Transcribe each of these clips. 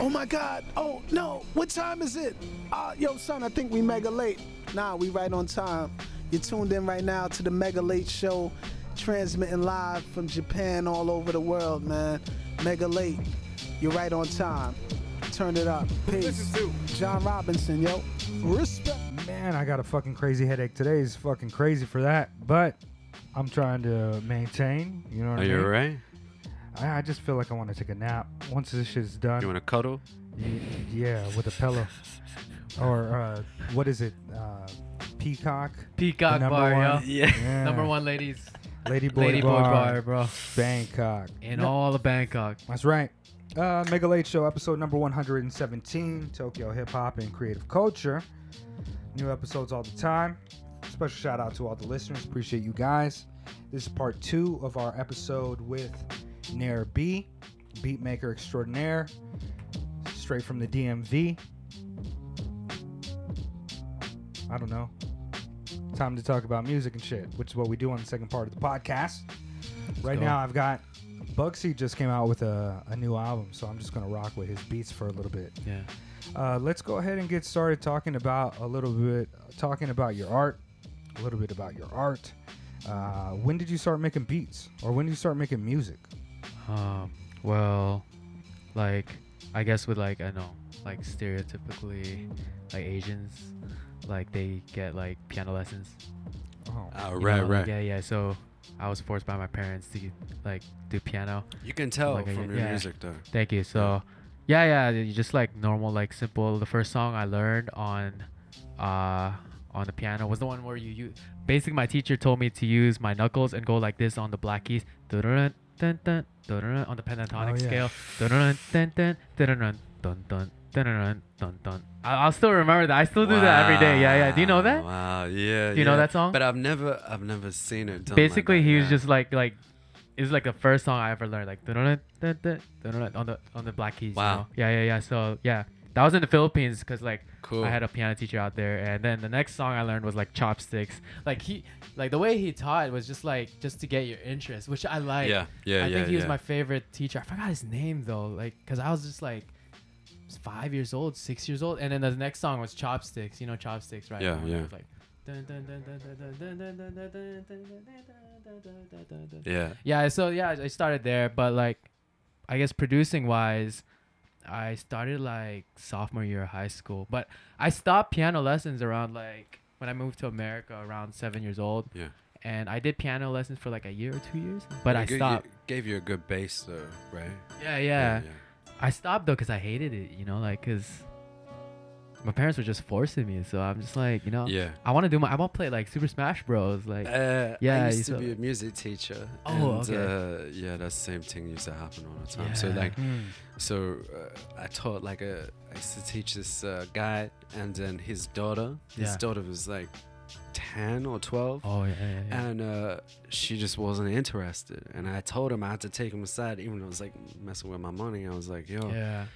oh my God, oh no, what time is it? Yo son, I think we mega late. Nah, we right on time. You're tuned in right now to the Mega Late Show, transmitting live from Japan all over the world, man. Mega Late, you're right on time. Turn it up. Peace. John Robinson, yo. Respect. Man, I got a fucking crazy headache. Today is fucking crazy for that, but I'm trying to maintain. You know what I mean? Are you all right? I just feel like I want to take a nap. Once this shit's done. You want to cuddle? Yeah, with a pillow. Or, what is it? Peacock. Peacock bar, yo. Yeah. Number one, ladies. Lady boy bar, bro. Bangkok. All of Bangkok. That's right. Mega Late Show, episode number 117, Tokyo Hip Hop and Creative Culture. New episodes all the time. Special shout out to all the listeners. Appreciate you guys. This is part 2 of our episode with Nair B, beatmaker extraordinaire, straight from the DMV. I don't know. Time to talk about music and shit, which is what we do on the second part of the podcast. Now, I've got Bugsy just came out with a new album, so I'm just going to rock with his beats for a little bit. Yeah. Let's go ahead and get started talking about your art, a little bit about your art. When did you start making beats, or when did you start making music? Well, like, I guess with, like, I know, like, stereotypically, like, Asians, like, they get, like, piano lessons. Oh, right. Yeah, so I was forced by my parents to, like, do piano. You can tell from your music, though. Thank you. So, yeah, just, like, normal, like, simple. The first song I learned on the piano was the one where you basically, my teacher told me to use my knuckles and go like this on the black keys. Dun, dun, dun, dun, dun, on the pentatonic scale. Dun, dun, dun, dun, dun, dun, dun. Dun, dun, dun, dun. I'll still remember that. I still do that every day. Yeah. Do you know that? Wow. Yeah. Do you know that song? But I've never seen it. Basically, like that, he was just like, it was like the first song I ever learned, like dun, dun, dun, dun, dun, dun, on the black keys. Wow. You know? Yeah. So yeah, that was in the Philippines because like cool. I had a piano teacher out there, and then the next song I learned was like chopsticks. Like he, like the way he taught was just to get your interest, which I like. Yeah. I think he was my favorite teacher. I forgot his name though, like because I was just like. 6 years old, and then the next song was chopsticks. You know chopsticks, right? Yeah. It was like, yeah. So yeah, I started there, but like, I guess producing wise, I started like sophomore year of high school, but I stopped piano lessons around like when I moved to America around 7 years old. Yeah. And I did piano lessons for like a year or 2 years, but I stopped. Gave you a good bass though, right? Yeah. I stopped though because I hated it, you know, like because my parents were just forcing me. So I'm just like, you know, I want to play like Super Smash Bros. Like, I used to be a music teacher. Oh, and, okay. That same thing used to happen all the time. Yeah. So like, I taught like I used to teach this guy, and then his daughter was like 10 or 12. Oh yeah. And she just wasn't interested, and I told him I had to take him aside, even though I was like messing with my money. I was like, man,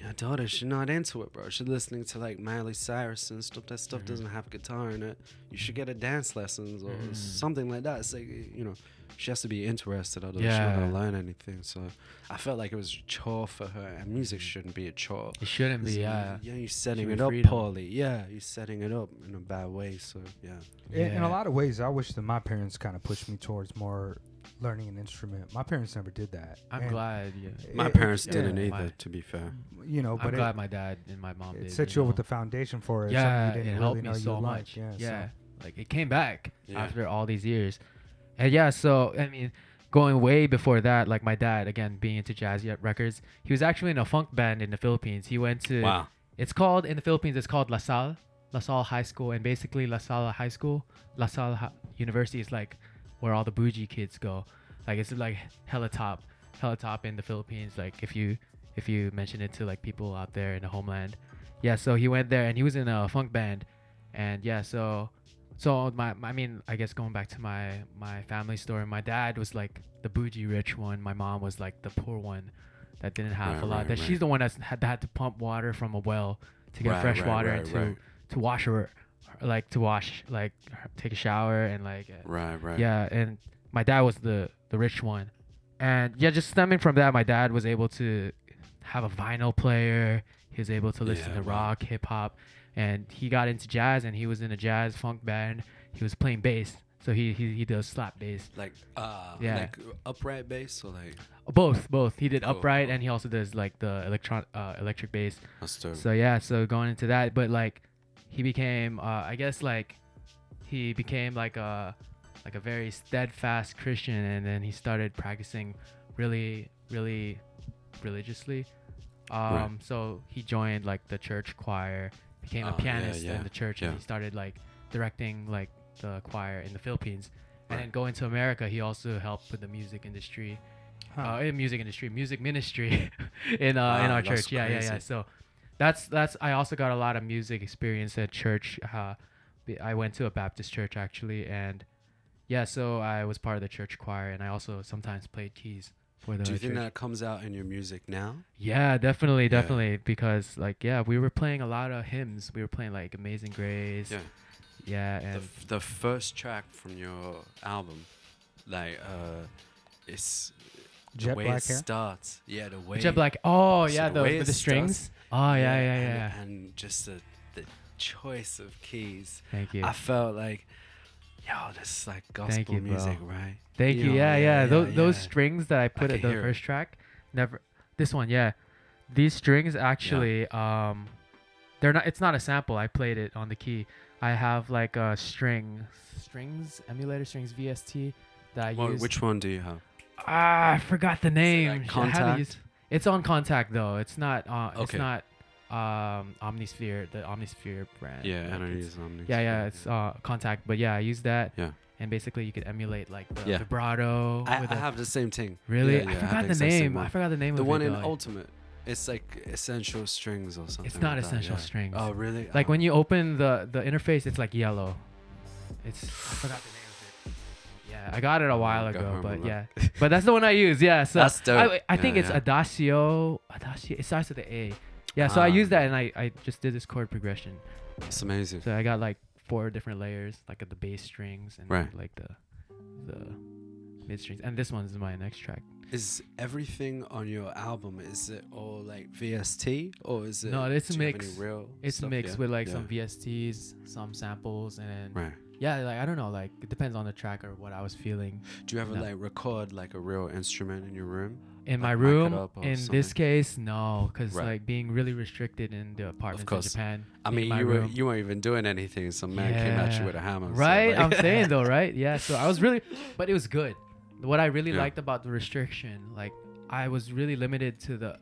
your daughter, she's not into it, bro. She's listening to like Miley Cyrus and stuff. That stuff doesn't have guitar in it. You should get a dance lessons or something like that. It's like, you know, she has to be interested, otherwise she's not gonna learn anything. So I felt like it was a chore for her, and music shouldn't be a chore. It shouldn't be, you're setting it up poorly. Yeah, you're setting it up in a bad way. So in a lot of ways, I wish that my parents kind of pushed me towards more learning an instrument. My parents never did that. I'm glad. Yeah, my parents didn't either. To be fair, you know, but I'm glad my dad and my mom did. It set you up with the foundation for it. Yeah, it helped me so much. Yeah, like it came back after all these years. And yeah, so, I mean, going way before that, like my dad, again, being into jazz records, he was actually in a funk band in the Philippines. He went to, it's called La Salle, La Salle High School. And basically La Salle High School, La Salle University is like where all the bougie kids go. Like it's like hella top in the Philippines. Like if you mention it to like people out there in the homeland. Yeah, so he went there and he was in a funk band. And yeah, So I guess going back to my family story, my dad was like the bougie rich one. My mom was like the poor one that didn't have a lot. That she's the one that had to pump water from a well to get fresh water and to wash her, like to wash, like take a shower and like. Yeah, and my dad was the rich one, and yeah, just stemming from that, my dad was able to have a vinyl player. He was able to listen to rock, hip hop, and he got into jazz, and he was in a jazz funk band. He was playing bass. So he does slap bass, like like upright bass, or like both. He did upright, and he also does like the electric bass. That's dope. So so going into that, but like he became, like a very steadfast Christian, and then he started practicing really, really religiously. Right. So he joined like the church choir, became a pianist in the church, and he started like directing like the choir in the Philippines, and then going to America, he also helped with the music industry, music ministry in our church. Crazy. So that's I also got a lot of music experience at church. I went to a Baptist church actually, and so I was part of the church choir, and I also sometimes played keys for the. Do you think that comes out in your music now? Yeah, definitely, because like we were playing a lot of hymns. We were playing like Amazing Grace. Yeah. Yeah, and the first track from your album, like it's Jet Black Hair. It starts, the way Jet Black. The strings. And just the choice of keys. Thank you. I felt like, this is like gospel music, right? Thank you. Those strings that I put at the first track, these strings actually, they're not. It's not a sample. I played it on the key. I have like a strings emulator, strings VST that I use. Which one do you have? I forgot the name. Like Kontakt? It's on Kontakt though. It's not. It's not Omnisphere. The Omnisphere brand. Yeah, like I don't use Omnisphere. Yeah, it's Kontakt. But I use that. Yeah. And basically, you could emulate like the vibrato. I have the same thing. Really? Yeah, I forgot the name. I forgot the name of the one in Ultimate. It's like essential strings or something. It's not like essential strings. Oh, really? Like when you open the interface, it's like yellow. It's I forgot the name of it. Yeah, I got it a while ago, but but that's the one I use. Yeah, so that's dope. I think it's Audacio. It starts with the A. Yeah, so I used that and I just did this chord progression. That's amazing. So I got like 4 different layers, like the bass strings and like the mid strings. And this one's my next track. Is everything on your album, is it all like VST or is it? No, it's a mix. It's mixed with like some VSTs, some samples, and like I don't know, like it depends on the track or what I was feeling. Do you ever like record like a real instrument in your room? In my room, in something? This case, no, because like being really restricted in the apartments in Japan. I mean, you weren't even doing anything. Some man came at you with a hammer. Right, so like I'm saying though, right? Yeah, so I was really, but it was good. What I really liked about the restriction, like I was really limited to the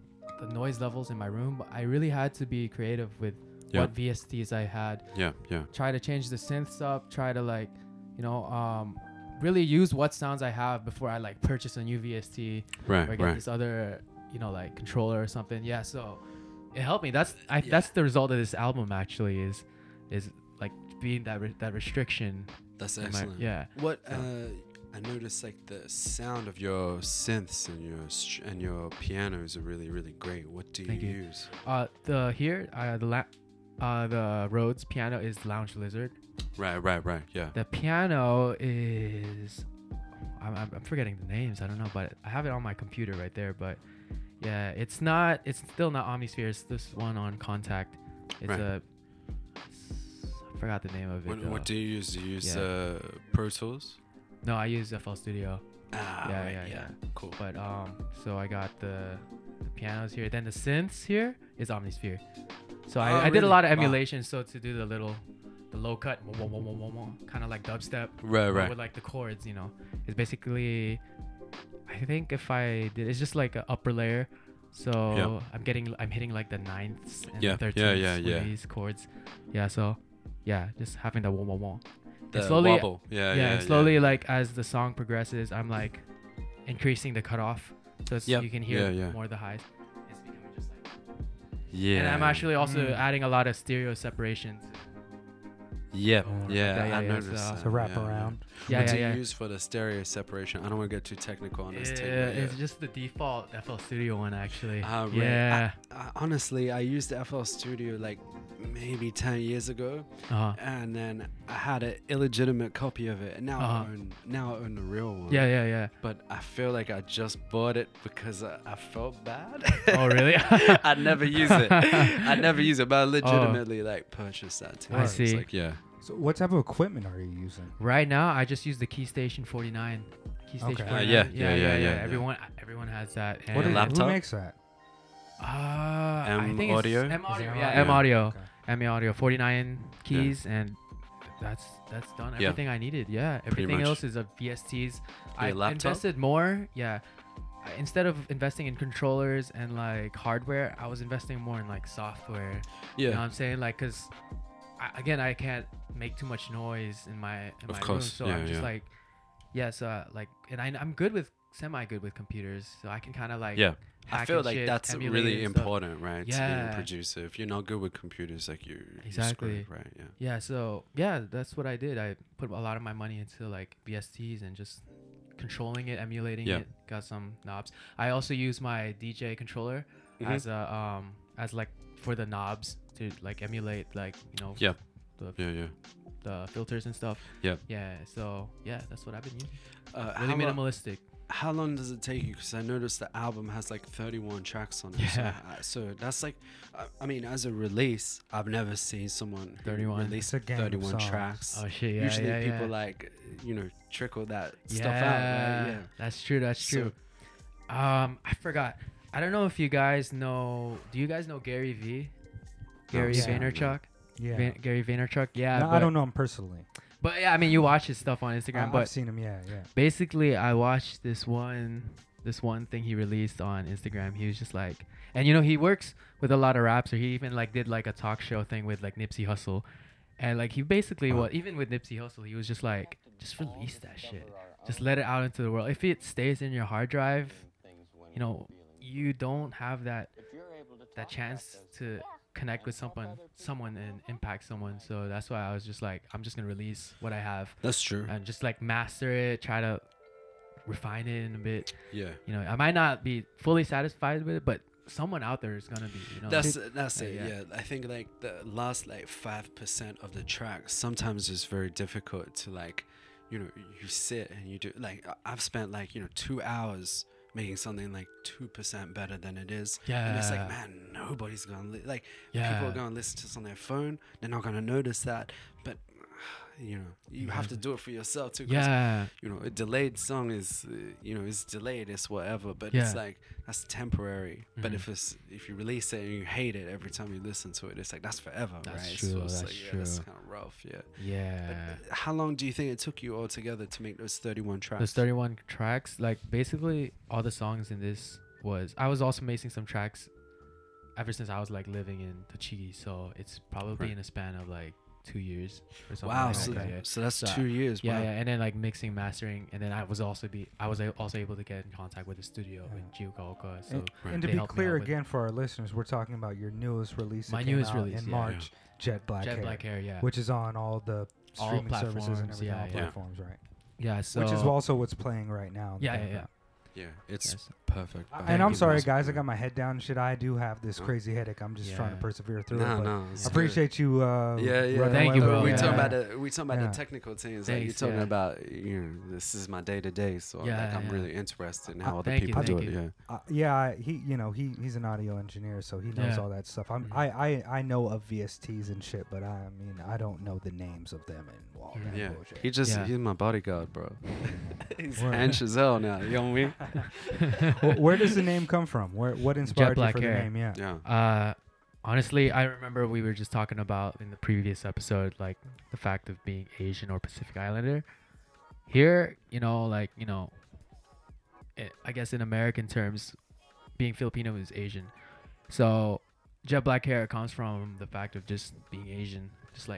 noise levels in my room, but I really had to be creative with what VSTs I had. Try to change the synths up, try to like, really use what sounds I have before I like purchase a new VST or get this other, like controller or something. Yeah, so it helped me. That's the result of this album actually is like being that restriction. That's excellent. What I noticed like the sound of your synths and your pianos are really, really great. What do you use? The Rhodes piano is Lounge Lizard. Right. Yeah. The piano is I'm forgetting the names. I don't know, but I have it on my computer right there. But yeah, it's still not Omnisphere. It's this one on Kontakt. It's I forgot the name of it. What do you use? Do you use Pro Tools? No, I use FL Studio. Cool. But so I got the pianos here. Then the synths here is Omnisphere. So I did a lot of emulation. So to do the low cut, kind of like dubstep, right, with like the chords, it's basically. I think if I did, it's just like an upper layer. So I'm hitting like the 9th and 13th these chords. Yeah. So, just having the slowly wobble. Like as the song progresses, I'm like increasing the cutoff so you can hear more of the highs. It's becoming just like and I'm actually also adding a lot of stereo separations. I noticed that. So wrap around. What do you use for the stereo separation? I don't want to get too technical on this tape. It's just the default FL Studio one actually. Honestly, I use the FL Studio like maybe 10 years ago. Uh-huh. And then I had an illegitimate copy of it. And now, uh-huh. I own the real one. Yeah, yeah, yeah. But I feel like I just bought it because I felt bad. Oh, really? I'd never use it. But I legitimately purchased that too. I see. It's like, yeah. So what type of equipment are you using? Right now, I just use the Keystation 49. Everyone has that. And what a laptop. Who makes that? M Audio, 49 keys, and that's done everything I needed. Yeah, everything else is a VSTs. I invested more. Yeah, instead of investing in controllers and hardware, I was investing more in software. Yeah, you know what I'm saying, because I can't make too much noise in my room, so yeah, I'm just and I'm semi good with computers, so I can kind of I feel like that's really important, right? Yeah. To being a producer. If you're not good with computers, you're screwed, right? Yeah. Yeah. So yeah, that's what I did. I put a lot of my money into VSTs and just controlling it, emulating it. Got some knobs. I also use my DJ controller as for the knobs to emulate the filters and stuff. Yeah. Yeah. So yeah, that's what I've been using. Really minimalistic. How long does it take you? Because I noticed the album has 31 tracks on it. Yeah. So that's as a release, I've never seen someone release 31 tracks. Oh shit! Yeah, usually people trickle that stuff out. Right? Yeah, that's true. So, I forgot. I don't know if you guys know. Do you guys know Gary V? Gary Vaynerchuk. Yeah. Gary Vaynerchuk. Yeah. No, I don't know him personally. But yeah, I mean, you watch his stuff on Instagram. I've seen him, yeah. Basically, I watched this one thing he released on Instagram. He was just he works with a lot of raps, or he even did a talk show thing with Nipsey Hussle, and he basically even with Nipsey Hussle, he was just just release that shit, just let it out into the world. If it stays in your hard drive, you don't have that chance to connect with someone and impact someone. So that's why I was just I'm just gonna release what I have. That's true. And just master it, try to refine it in a bit. Yeah. I might not be fully satisfied with it, but someone out there is gonna be. That's it. Yeah. I think the last 5% of the track sometimes is very difficult to you sit and you do. I've spent 2 hours making something 2% better than it is. Yeah. And it's man, nobody's gonna people are gonna listen to this on their phone. They're not gonna notice that. But you have to do it for yourself too. Yeah. A delayed song is it's delayed, it's whatever. But it's that's temporary. Mm-hmm. But if you release it and you hate it every time you listen to it, it's that's forever, that's right? True, so it's that's true. That's kind of rough. Yeah. Yeah. But how long do you think it took you all together to make those 31 tracks? Those 31 tracks, basically all the songs in this was. I was also making some tracks ever since I was living in Tochigi, so it's probably in a span of 2 years or something. Wow, so that's 2 years. Yeah, wow. Yeah, and then mixing, mastering, and then I was also able to get in contact with the studio in Jiyugaoka. So and to be clear again for our listeners, we're talking about your newest release. My newest release in March, Jet Black Hair, yeah, which is on all the streaming services and everything, all platforms, right? Yeah, so which is also what's playing right now. Yeah, it's perfect. And I'm sorry, guys. I got my head down and shit. I do have this crazy headache. I'm just trying to persevere through it. No, I appreciate you. Thank you, bro. We're talking about the technical things. You're talking about, this is my day to day. So I'm really interested in how other people do it. Yeah. He's an audio engineer, so he knows all that stuff. I know of VSTs and shit, but I don't know the names of them and all that bullshit. He's my bodyguard, bro. He's and Chazelle now. You know what I mean? Where does the name come from? What inspired you for the name? Honestly, I remember we were just talking about in the previous episode, the fact of being Asian or Pacific Islander. Here, I guess in American terms, being Filipino is Asian. So Jet Black Hair comes from the fact of just being Asian, just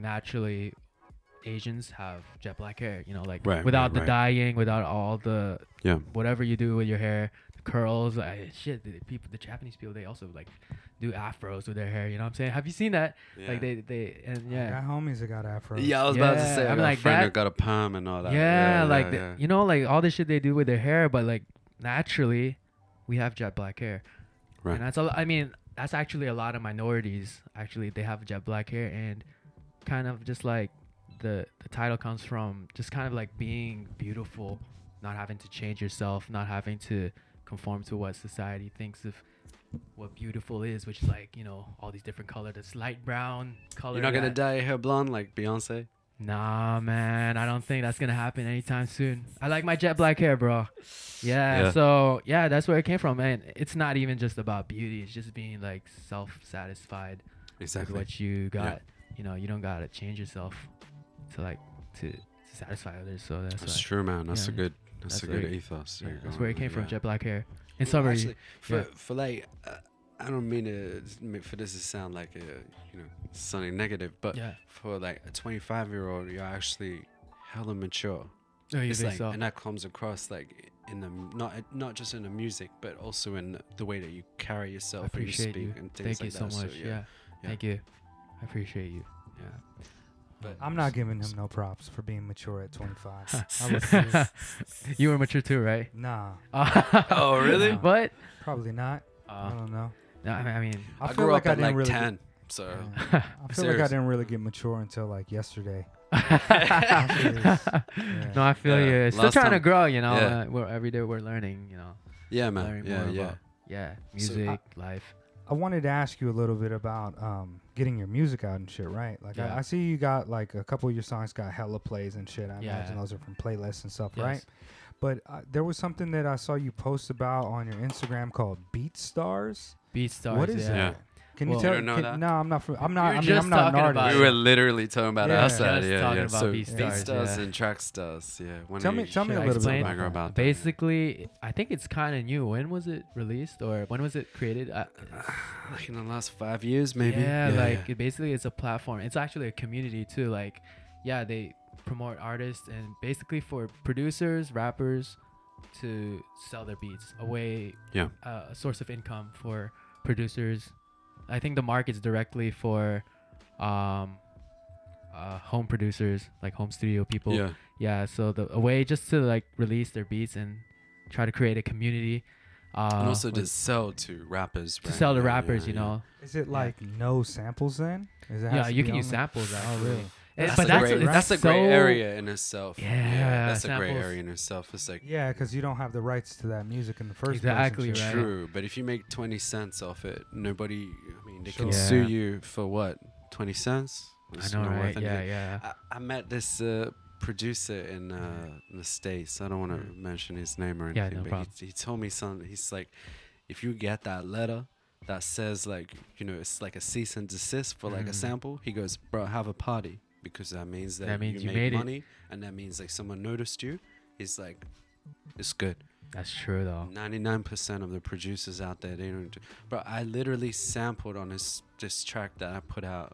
naturally. Asians have jet black hair, without the dyeing, without all the whatever you do with your hair, the curls, the Japanese people, they also do afros with their hair. You know what I'm saying? Have you seen that? Yeah. I got homies that got afros. Yeah, I was about to say. I'm a friend that got a perm and all that. All this shit they do with their hair, but naturally, we have jet black hair. Right. And that's all. I mean, that's actually a lot of minorities. Actually, they have jet black hair, and kind of just like the title comes from just kind of like being beautiful, not having to change yourself, not having to conform to what society thinks of what beautiful is, which is like, you know, all these different colors. It's light brown color. You're not gonna dye your hair blonde like Beyonce? Nah, man, I don't think that's gonna happen anytime soon. I like my jet black hair, bro. Yeah. So yeah, that's where it came from, man. It's not even just about beauty. It's just being like self-satisfied with what you got. Yeah. You know, you don't gotta change yourself to like to satisfy others. So that's true, man. That's a good. That's a good ethos. Yeah, that's where it came from. Jet black hair. In summary, actually, for like, I don't mean to, for this to sound like a, you know, something negative, but for like a 25-year-old, you're actually hella mature. Oh, you think like, so? And that comes across like in the not just in the music, but also in the way that you carry yourself and you speak and things like that. Thank you so much. Yeah. Thank you. I appreciate you. Yeah. But I'm not giving him no props for being mature at 25. You were mature too, right? Nah. Oh, really? No. But probably not. I don't know. No, I mean, I grew up at like 10. So I feel like I didn't really get mature until like yesterday. No, I feel you. It's still trying to grow, you know. Yeah. Every day we're learning, you know. Yeah, man. Learning more about, music, life. I wanted to ask you a little bit about getting your music out and shit, right? Like, I see you got, like, a couple of your songs got hella plays and shit. I imagine those are from playlists and stuff, right? But there was something that I saw you post about on your Instagram called Beat Stars. Beat Stars, what is that? Can you tell? No, I'm not. I'm not an artist. We were literally talking about outside. So Beat Stars and track stars. Yeah. Tell me a little bit about that. Basically, I think it's kind of new. When was it released, or when was it created? Like in the last 5 years, maybe. It basically, it's a platform. It's actually a community too. Like, they promote artists and basically for producers, rappers, to sell their beats. A source of income for producers. I think the market's directly for home producers, like home studio people. So a way just to like release their beats and try to create a community. And also to sell to rappers. You know. Is it like no samples then? You can use samples. Actually. Oh, really? That's a great area in itself. That's a great area in itself. It's like because you don't have the rights to that music in the first place. Exactly right. True, but if you make 20 cents off it, nobody. I mean, they can sue you for what? 20 cents? I know, right? Yeah. I met this producer in the States. I don't want to mention his name or anything, but he told me something. He's like, if you get that letter that says like, you know, it's like a cease and desist for like a sample, he goes, bro, have a party. Because that means that you made money, and that means like someone noticed you. It's like, it's good. That's true though. 99% of the producers out there, they don't. Bro, I literally sampled on this track that I put out.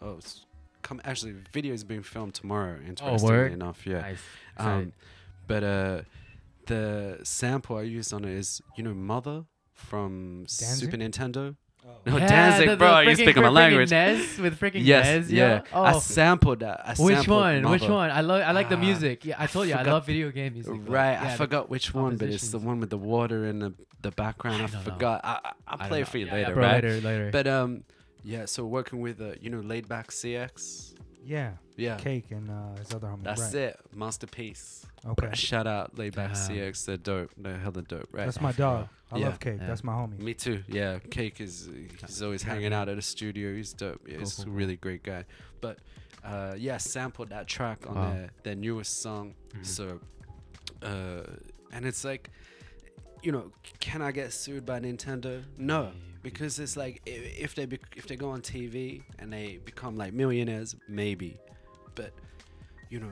Actually, the video is being filmed tomorrow. Interestingly enough, nice. The sample I used on it is, you know, Mother from Super Nintendo. No, Danzig, bro. I used to pick up my language. Nez with freaking Nez. Oh. I sampled that. Which one? Mother. Which one? I like the music. Yeah, I told you, I love video game music. Right. I forgot which one, but it's the one with the water in the background. I forgot. I'll play it for you later, bro, right? Later. But so working with you know, Layback CX. Yeah. Cake and his other homie. That's it. Masterpiece. Okay. Shout out Layback CX. They're dope. They're hella dope, right? That's my dog. I love Cake. Yeah. That's my homie. Me too. Yeah. Cake he's always hanging out at the studio. He's dope. Yeah, he's a really great guy. But sampled that track on their newest song. Mm-hmm. So and it's like, you know, can I get sued by Nintendo? No. Because it's like if they go on TV and they become like millionaires, maybe, but you know,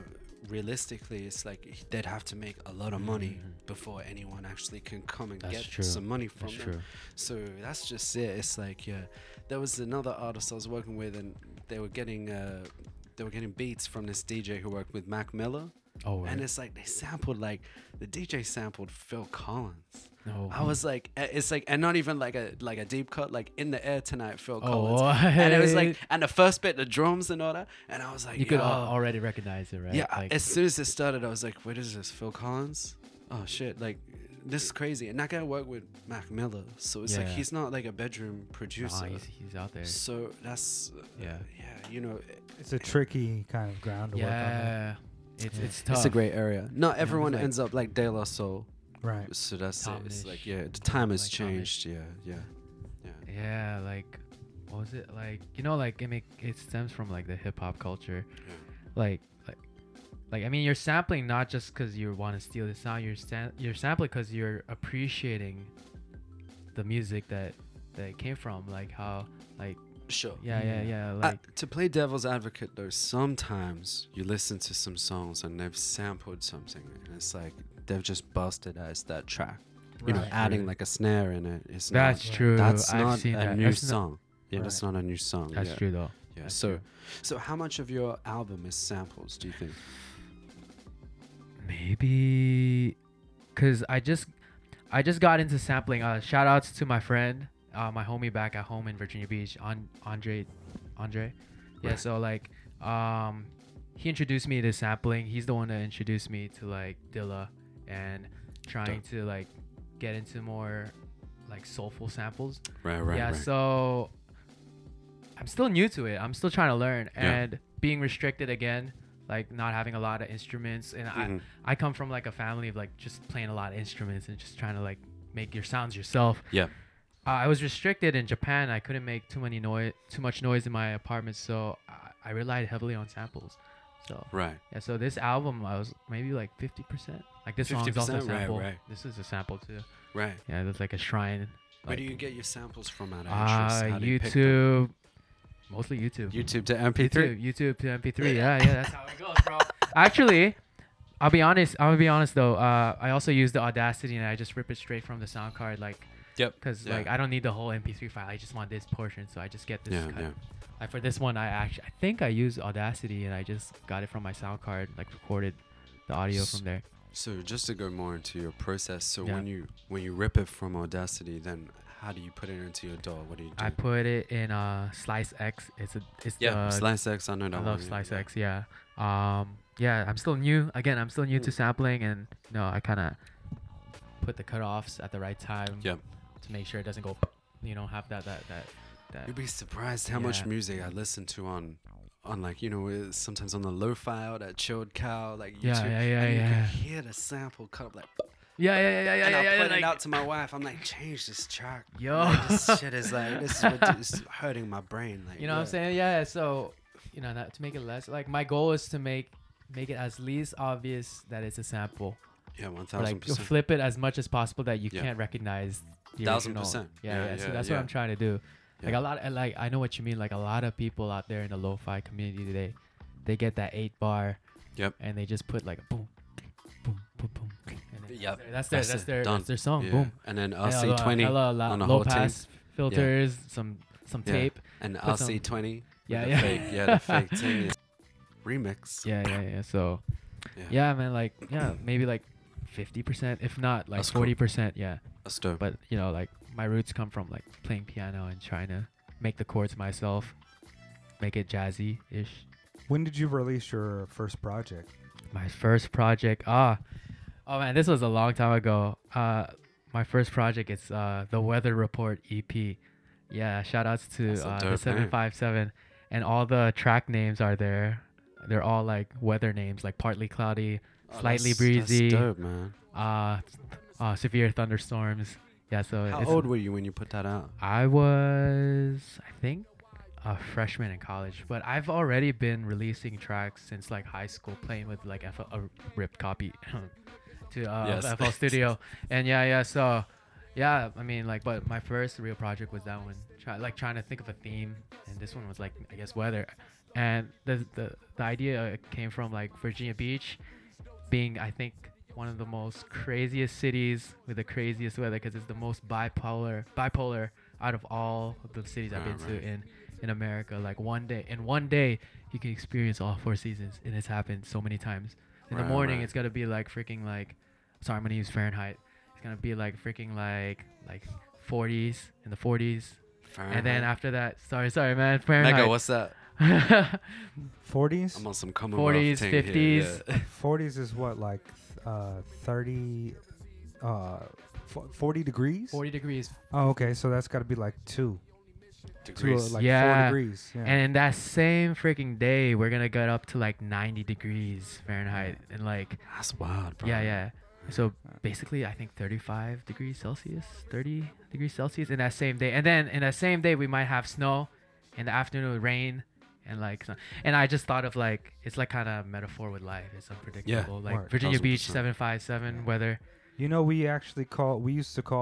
realistically, it's like they'd have to make a lot of money before anyone actually can come and get some money from them. So that's just it. It's like there was another artist I was working with, and they were getting beats from this DJ who worked with Mac Miller. Oh, right. And it's like the DJ sampled Phil Collins. Oh. I was like, it's like, and not even like a deep cut, like In the Air Tonight, Phil Collins. And it was like, and the first bit, the drums and all that, and I was like, you could already recognize it, right? Yeah. Like, as soon as it started, I was like, what is this, Phil Collins? Oh shit! Like, This is crazy. And Naka worked with Mac Miller, so it's like he's not like a bedroom producer. No, he's out there. So that's you know, it's a tricky kind of ground to work on. It's tough. It's a great area. Not everyone ends up like De La Soul. Right. So that's it. It's like, the time has changed. Yeah, like, what was it? Like, you know, like, it stems from, like, the hip-hop culture. Yeah. Like, I mean, you're sampling not just because you want to steal the sound. You're sampling because you're appreciating the music that it came from. Like, how, like... Sure. Yeah. Like, to play devil's advocate, though, sometimes you listen to some songs and they've sampled something, and it's like they've just bastardized that track. Right. You know, adding like a snare in it. That's not true. That's not a new song. Yeah, that's not a new song. That's true, though. Yeah. So how much of your album is samples? Do you think? Maybe, cause I just got into sampling. Shout outs to my friend. My homie back at home in Virginia Beach, Andre. Yeah, so like he introduced me to sampling. He's the one that introduced me to like Dilla and trying to like get into more like soulful samples. Right. Yeah, so I'm still new to it. I'm still trying to learn and being restricted again, like not having a lot of instruments. And I come from like a family of like just playing a lot of instruments and just trying to like make your sounds yourself. Yeah. I was restricted in Japan. I couldn't make too much noise in my apartment, so I relied heavily on samples. So so this album I was maybe like 50%. Like this song is also a sample. Right. This is a sample too. Right. Yeah, that's like a shrine. Where do you get your samples from? Out of interest? YouTube. Mostly YouTube. YouTube to MP3. YouTube to MP3. Yeah. That's how it goes, bro. Actually, I'll be honest though. I also use the Audacity and I just rip it straight from the sound card, like. Yep. Because like I don't need the whole MP3 file. I just want this portion, so I just get this cut. Yeah. Like for this one, I think I used Audacity, and I just got it from my sound card. Like recorded the audio from there. So just to go more into your process, so when you rip it from Audacity, then how do you put it into your DAW? What do you do? I put it in Slice X. It's Slice X. I know that one. I love Slice X. Yeah. I'm still new. Again, I'm still new to sampling, and I kind of put the cutoffs at the right time. Yep. To make sure it doesn't go, have that. You'd be surprised how much music I listen to on like, sometimes on the lo-fi or that chilled cow, like YouTube. You can hear the sample cut up like. And I put it out to my wife. I'm like, change this track. Yo. Like, this shit is like, this is hurting my brain. Like, you know what I'm saying? Yeah. So, not to make it less, like my goal is to make it as least obvious that it's a sample. Yeah, 1,000%. Like flip it as much as possible that you can't recognize 1,000%. Yeah. So that's what I'm trying to do. Yeah. Like a lot of, like I know what you mean. Like a lot of people out there in the lo-fi community today, they get that 8-bar. Yep. And they just put like a boom, boom, boom, boom. Yep. That's their song. Yeah. Boom. And then RC20 on a low pass filters, some tape, and RC20. Yeah. The fake thing. Remix. Yeah. So. Yeah, man. Like maybe like 50%, if not like 40%. Cool. Yeah. That's dope. But like my roots come from like playing piano and trying to make the chords myself, make it jazzy-ish. When did you release your first project? My first project, oh man, this was a long time ago. My first project is the Weather Report EP. Yeah, shout outs to the 757, and all the track names are there. They're all like weather names, like partly cloudy, slightly breezy. That's dope, man. Severe thunderstorms. Yeah, so how old were you when you put that out? I was, I think, a freshman in college, but I've already been releasing tracks since like high school, playing with like a ripped copy to FL Studio, and so I mean like, but my first real project was that one, trying to think of a theme, and this one was like I guess weather, and the idea came from like Virginia Beach, being I think one of the most craziest cities with the craziest weather, because it's the most bipolar out of all of the cities I've been to in America. Like in one day you can experience all four seasons, and it's happened so many times. In the morning it's gonna be like freaking like, sorry, I'm gonna use Fahrenheit. It's gonna be like freaking like 40s in the 40s, Fahrenheit. And then after that, sorry man, Fahrenheit. Mega, what's that? 40s. I'm on some Commonwealth 40s, 50s. 40s is what like 30 40 degrees? 40 degrees. Oh, okay. So that's got to be like 2 degrees. 4 degrees. Yeah. And in that same freaking day, we're going to get up to like 90 degrees Fahrenheit. And like... That's wild, bro. Yeah, yeah. So basically, I think 35 degrees Celsius, 30 degrees Celsius in that same day. And then in that same day, we might have snow. In the afternoon, rain. And like, and I just thought of like, it's like kind of metaphor with life. It's unpredictable. Yeah, like Virginia Beach, 757 weather. You know, we used to call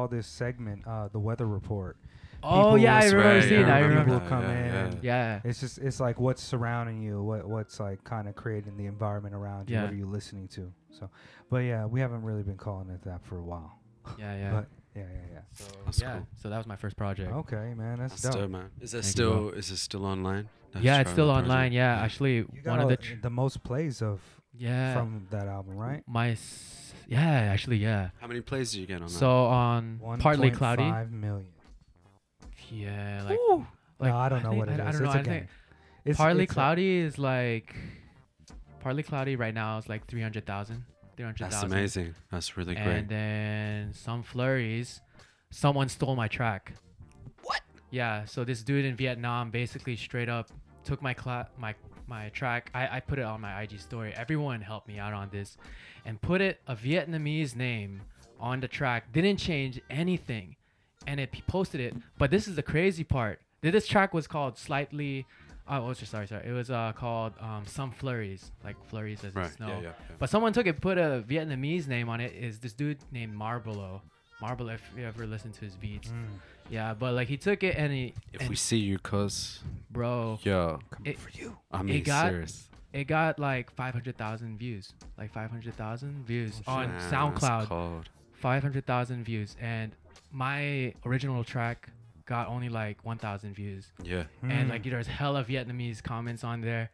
this segment the Weather Report. Oh people, yeah, I remember seeing that. People come in. Yeah. It's like what's surrounding you, what's like kind of creating the environment around you, what are you listening to. So, but yeah, we haven't really been calling it that for a while. Yeah, yeah. But yeah. So that's cool. So that was my first project. Okay, man, that's dope. Dope, man. Is it still online? Yeah, it's still online. Yeah, actually, one of the most plays of from that album, right? How many plays did you get on that? So on Partly Cloudy, 5 million. Yeah, like, I don't know what it is. I think Partly Cloudy is like Partly Cloudy right now is like 300,000. That's amazing. That's really great. And then Some Flurries, someone stole my track. What? Yeah. So this dude in Vietnam basically straight up took my track. I put it on my IG story. Everyone helped me out on this, and put a Vietnamese name on the track. Didn't change anything, and he posted it. But this is the crazy part. This track was called Slightly. It was called Some Flurries, like flurries as in snow. Yeah. But someone took it, put a Vietnamese name on it. Is this dude named Marbolo? Marbolo, if you ever listen to his beats, yeah. But like he took it and he. If we see you, cuz, bro, yo, coming for you. I mean, serious. It got like 500,000 views, on SoundCloud. 500,000 views, and my original track got only like 1,000 views. Yeah. And like there's hella Vietnamese comments on there.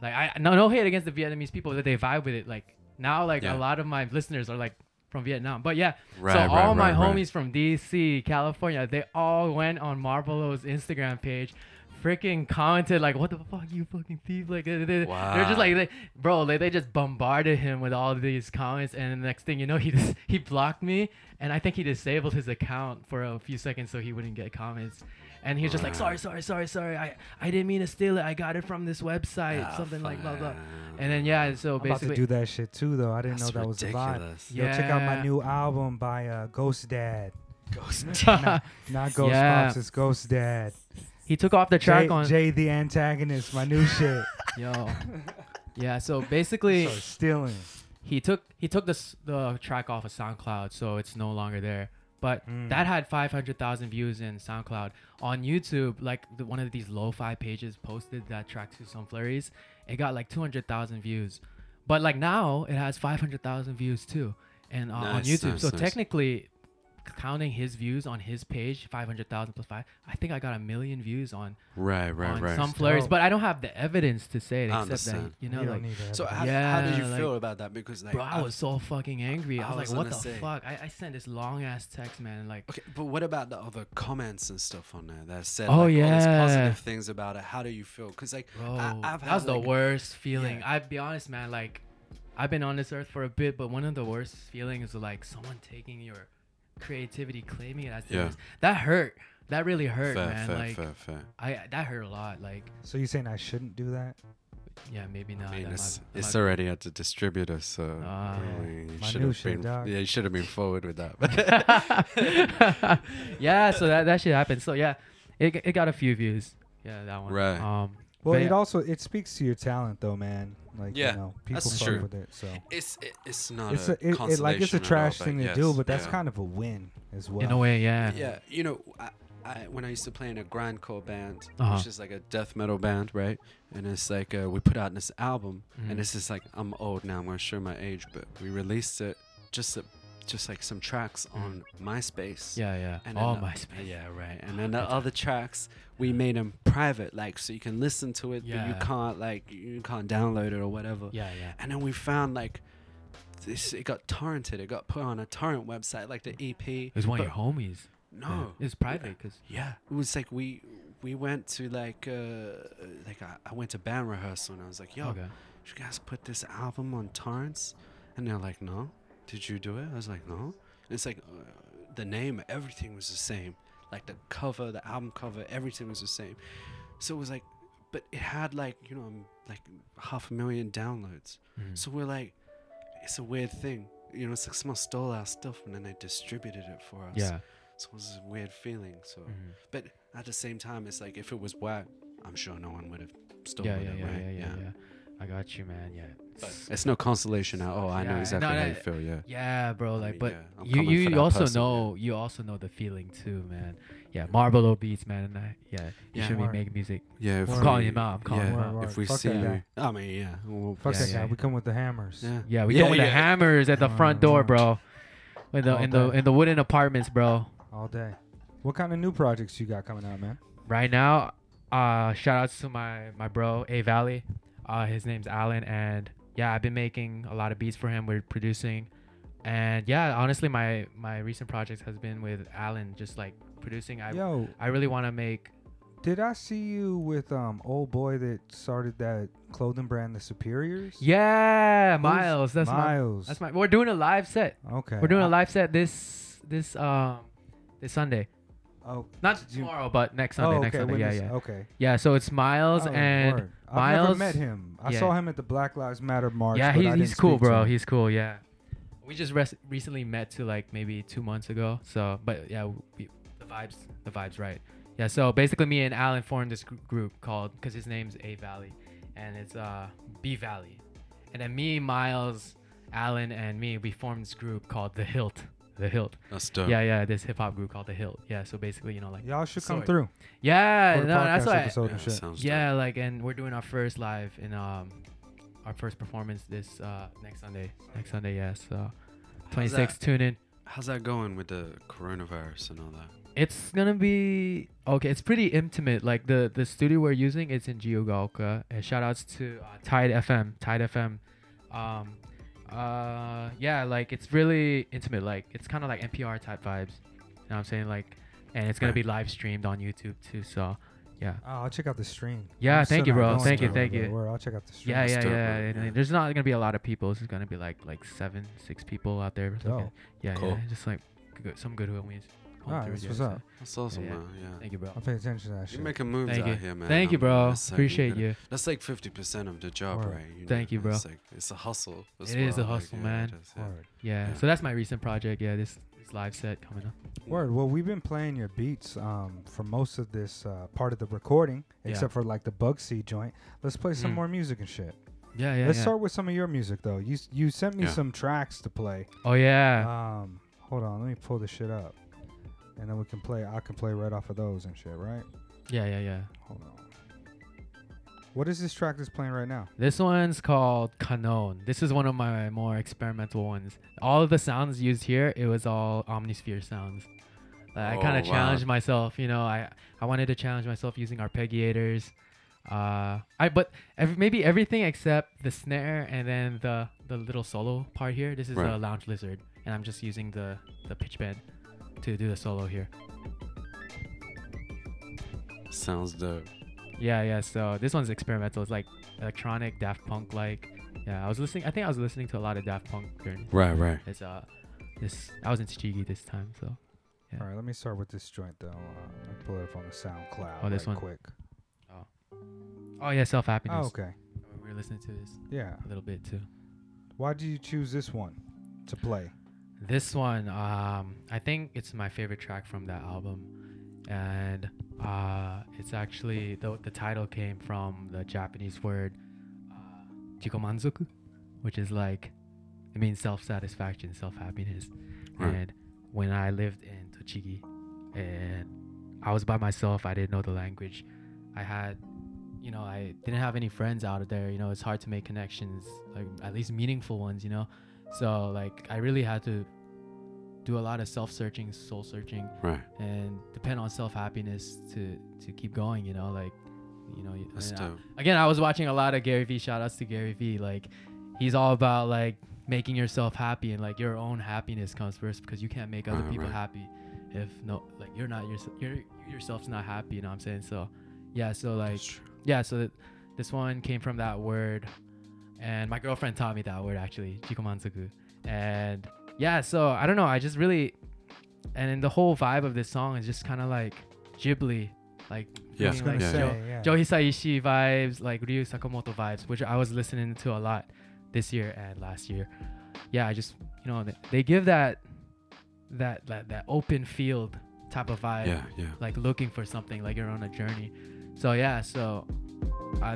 Like no hate against the Vietnamese people that they vibe with it. Like now a lot of my listeners are like from Vietnam. But yeah. Right, so all my homies from DC, California, they all went on Marbolo's Instagram page, freaking commented like, what the fuck, you fucking thief. Like they're just like they just bombarded him with all these comments, and the next thing you know, he blocked me, and I think he disabled his account for a few seconds so he wouldn't get comments. And he was just like, sorry, I didn't mean to steal it, I got it from this website, something like blah blah. And then so basically I'm about to do that shit too though. I didn't know that ridiculous. Was a vibe. Yo, check out my new album by Ghost Dad. Ghost not Ghost Pops, it's Ghost Dad. He took off the track on Jay the protagonist, my new shit. Yo, yeah. So basically, stealing. He took the track off of SoundCloud, so it's no longer there. But that had 500,000 views in SoundCloud. On YouTube, like one of these lo-fi pages posted that track to Some Flurries. It got like 200,000 views, but like now it has 500,000 views too, and on YouTube. Nice. Technically, counting his views on his page, 500,000 plus 5, I think I got 1 million views on Some Flurries, but I don't have the evidence to say it, except that how did you feel about that? Because like, bro, I was so fucking angry. I was like, what the fuck? I sent this long ass text, man. Like, okay, but what about the other comments and stuff on there that said all these positive things about it? How do you feel? Because like, bro, I've had that was like, the worst feeling. Yeah. I'll be honest, man. Like, I've been on this earth for a bit, but one of the worst feelings is like someone taking your creativity, claiming it as theirs. That hurt. That really hurt, man. Fair. That hurt a lot. Like, so you're saying I shouldn't do that? Yeah, maybe not. I mean, it's already at the distributor, so you should have been forward with that. Yeah, so that shit happened. So yeah, it got a few views. Yeah, that one. Right. Well, it speaks to your talent, though, man. Like, people fuck with it. So it's a trash thing to do, but that's kind of a win as well. In a way, yeah. Yeah, you know, when I used to play in a grindcore band, which is like a death metal band, right? And it's like we put out this album, and it's just like, I'm old now, I'm gonna show my age, but we released it just like some tracks on MySpace. And MySpace. Yeah, right. And then the other tracks, we made them private, like, so you can listen to it, but you can't download it or whatever. Yeah. And then we found like this, it got torrented. It got put on a torrent website, like the EP. It was one of your homies. No. It was private. It was like we went to I went to band rehearsal and I was like, yo, you guys put this album on torrents? And they're like, no. Did you do it? I was like, no. And it's like the name, everything was the same. Like the cover, the album cover, everything was the same. So it was like, but it had like, you know, like 500,000 downloads. Mm-hmm. So we're like, it's a weird thing. You know, it's like someone stole our stuff and then they distributed it for us. Yeah. So it was a weird feeling. So, mm-hmm. But at the same time, it's like, if it was whack, I'm sure no one would have stolen it, right? Yeah. I got you, man. Yeah. But it's no consolation at all. Yeah, I know exactly how you feel. Yeah. Yeah, bro. Like, I mean, but you also person, know, you also know the feeling too, man. Yeah. Marble beats, man. You should be making music. Yeah. I'm calling him out. If we see you, I mean, yeah. Fuck that guy. We come with the hammers. Yeah. We come with the hammers at the front door, bro. In the wooden apartments, bro. All day. What kind of new projects you got coming out, man? Right now, shout outs to my bro A Valley. His name's Alan, and yeah, I've been making a lot of beats for him. We're producing, and yeah, honestly, my recent projects has been with Alan, just like producing. I really want to make. Did I see you with old boy that started that clothing brand, The Superiors? Yeah, Miles. That's my. We're doing a live set. Okay. We're doing a live set this Sunday. Oh, not tomorrow, but next Sunday. Oh, okay. Next Sunday, yeah. Okay. Yeah, so it's Miles and. I've never met him. I saw him at the Black Lives Matter march. Yeah, he's cool, bro. He's cool. Yeah, we just recently met to like maybe 2 months ago. So, but yeah, the vibes, right? Yeah. So basically, me and Alan formed this group called because his name's A Valley, and it's B Valley, and then me, Miles, Alan, and me we formed this group called the Hilt. The Hilt. That's dope. Yeah. This hip hop group called the Hilt. Yeah. So basically, you know, like y'all should come through. Yeah. No, that's what. Yeah. Like, and we're doing our first live in our first performance this next Sunday. Next Sunday, yeah. So 26. Tune in. How's that going with the coronavirus and all that? It's gonna be okay. It's pretty intimate. Like the studio we're using, it's in Jiyugaoka. And shout outs to Tide FM. Yeah, like it's really intimate, like it's kind of like NPR type vibes, you know what I'm saying? Like, and it's gonna be live streamed on YouTube too, so yeah. I'll check out the stream. Yeah, thank you, bro. Thank you. I'll check out the stream. Yeah. There's not gonna be a lot of people. It's gonna be like 7-6 people out there. Oh. Yeah, cool. Yeah, just like some good homies. Alright, that's what's up. That's awesome, man. Yeah. Thank you, bro. I'll pay attention to that shit. You're making moves out here, man. Thank you, bro. Appreciate you. That's like 50% of the job, right? Thank you, bro. It's a hustle. It is a hustle, man. Yeah. So that's my recent project. Yeah, this live set coming up. Word. Well, we've been playing your beats for most of this part of the recording, except for like the Bugsy joint. Let's play some more music and shit. Yeah. Let's start with some of your music, though. You sent me some tracks to play. Oh, yeah. Hold on. Let me pull this shit up. And then we can play. I can play right off of those and shit, right? Yeah. Hold on. What is this track that's playing right now? This one's called Canon. This is one of my more experimental ones. All of the sounds used here, it was all Omnisphere sounds. I kind of challenged myself, you know. I wanted to challenge myself using arpeggiators. Maybe everything except the snare and then the little solo part here. This is a Lounge Lizard, and I'm just using the pitch bend to do the solo here. Sounds dope. Yeah. So this one's experimental. It's like electronic, Daft Punk like. Yeah, I think I was listening to a lot of Daft Punk during. Right. It's I was in Tochigi this time, so. Yeah. All right, let me start with this joint though. Let me pull it up on the SoundCloud. Oh, this one. Quick. Oh yeah, Self Happiness. Oh, okay. We were listening to this. Yeah. A little bit too. Why did you choose this one to play? This one, I think it's my favorite track from that album, and it's actually the title came from the Japanese word "jikomanzoku," which is like it means self-satisfaction, self-happiness. Right. And when I lived in Tochigi, and I was by myself, I didn't know the language. I didn't have any friends out there. You know, it's hard to make connections, like at least meaningful ones. You know. So, like, I really had to do a lot of self-searching, soul-searching, right, and depend on self-happiness to keep going, you know, like, you know. That's dope. I was watching a lot of Gary Vee. Shout outs to Gary Vee. Like, he's all about, like, making yourself happy and, like, your own happiness comes first because you can't make other people happy if, no, like, you're not, yourself's not happy, you know what I'm saying? So, yeah, so, like, yeah, so this one came from that word. And my girlfriend taught me that word, actually, jikomanzoku. And yeah, so I don't know. I just really, and then the whole vibe of this song is just kind of like Ghibli, like, yeah, like Joe Hisaishi vibes, like Ryu Sakamoto vibes, which I was listening to a lot this year and last year. Yeah, I just, you know, they give that open field type of vibe, like looking for something, like you're on a journey. So yeah, so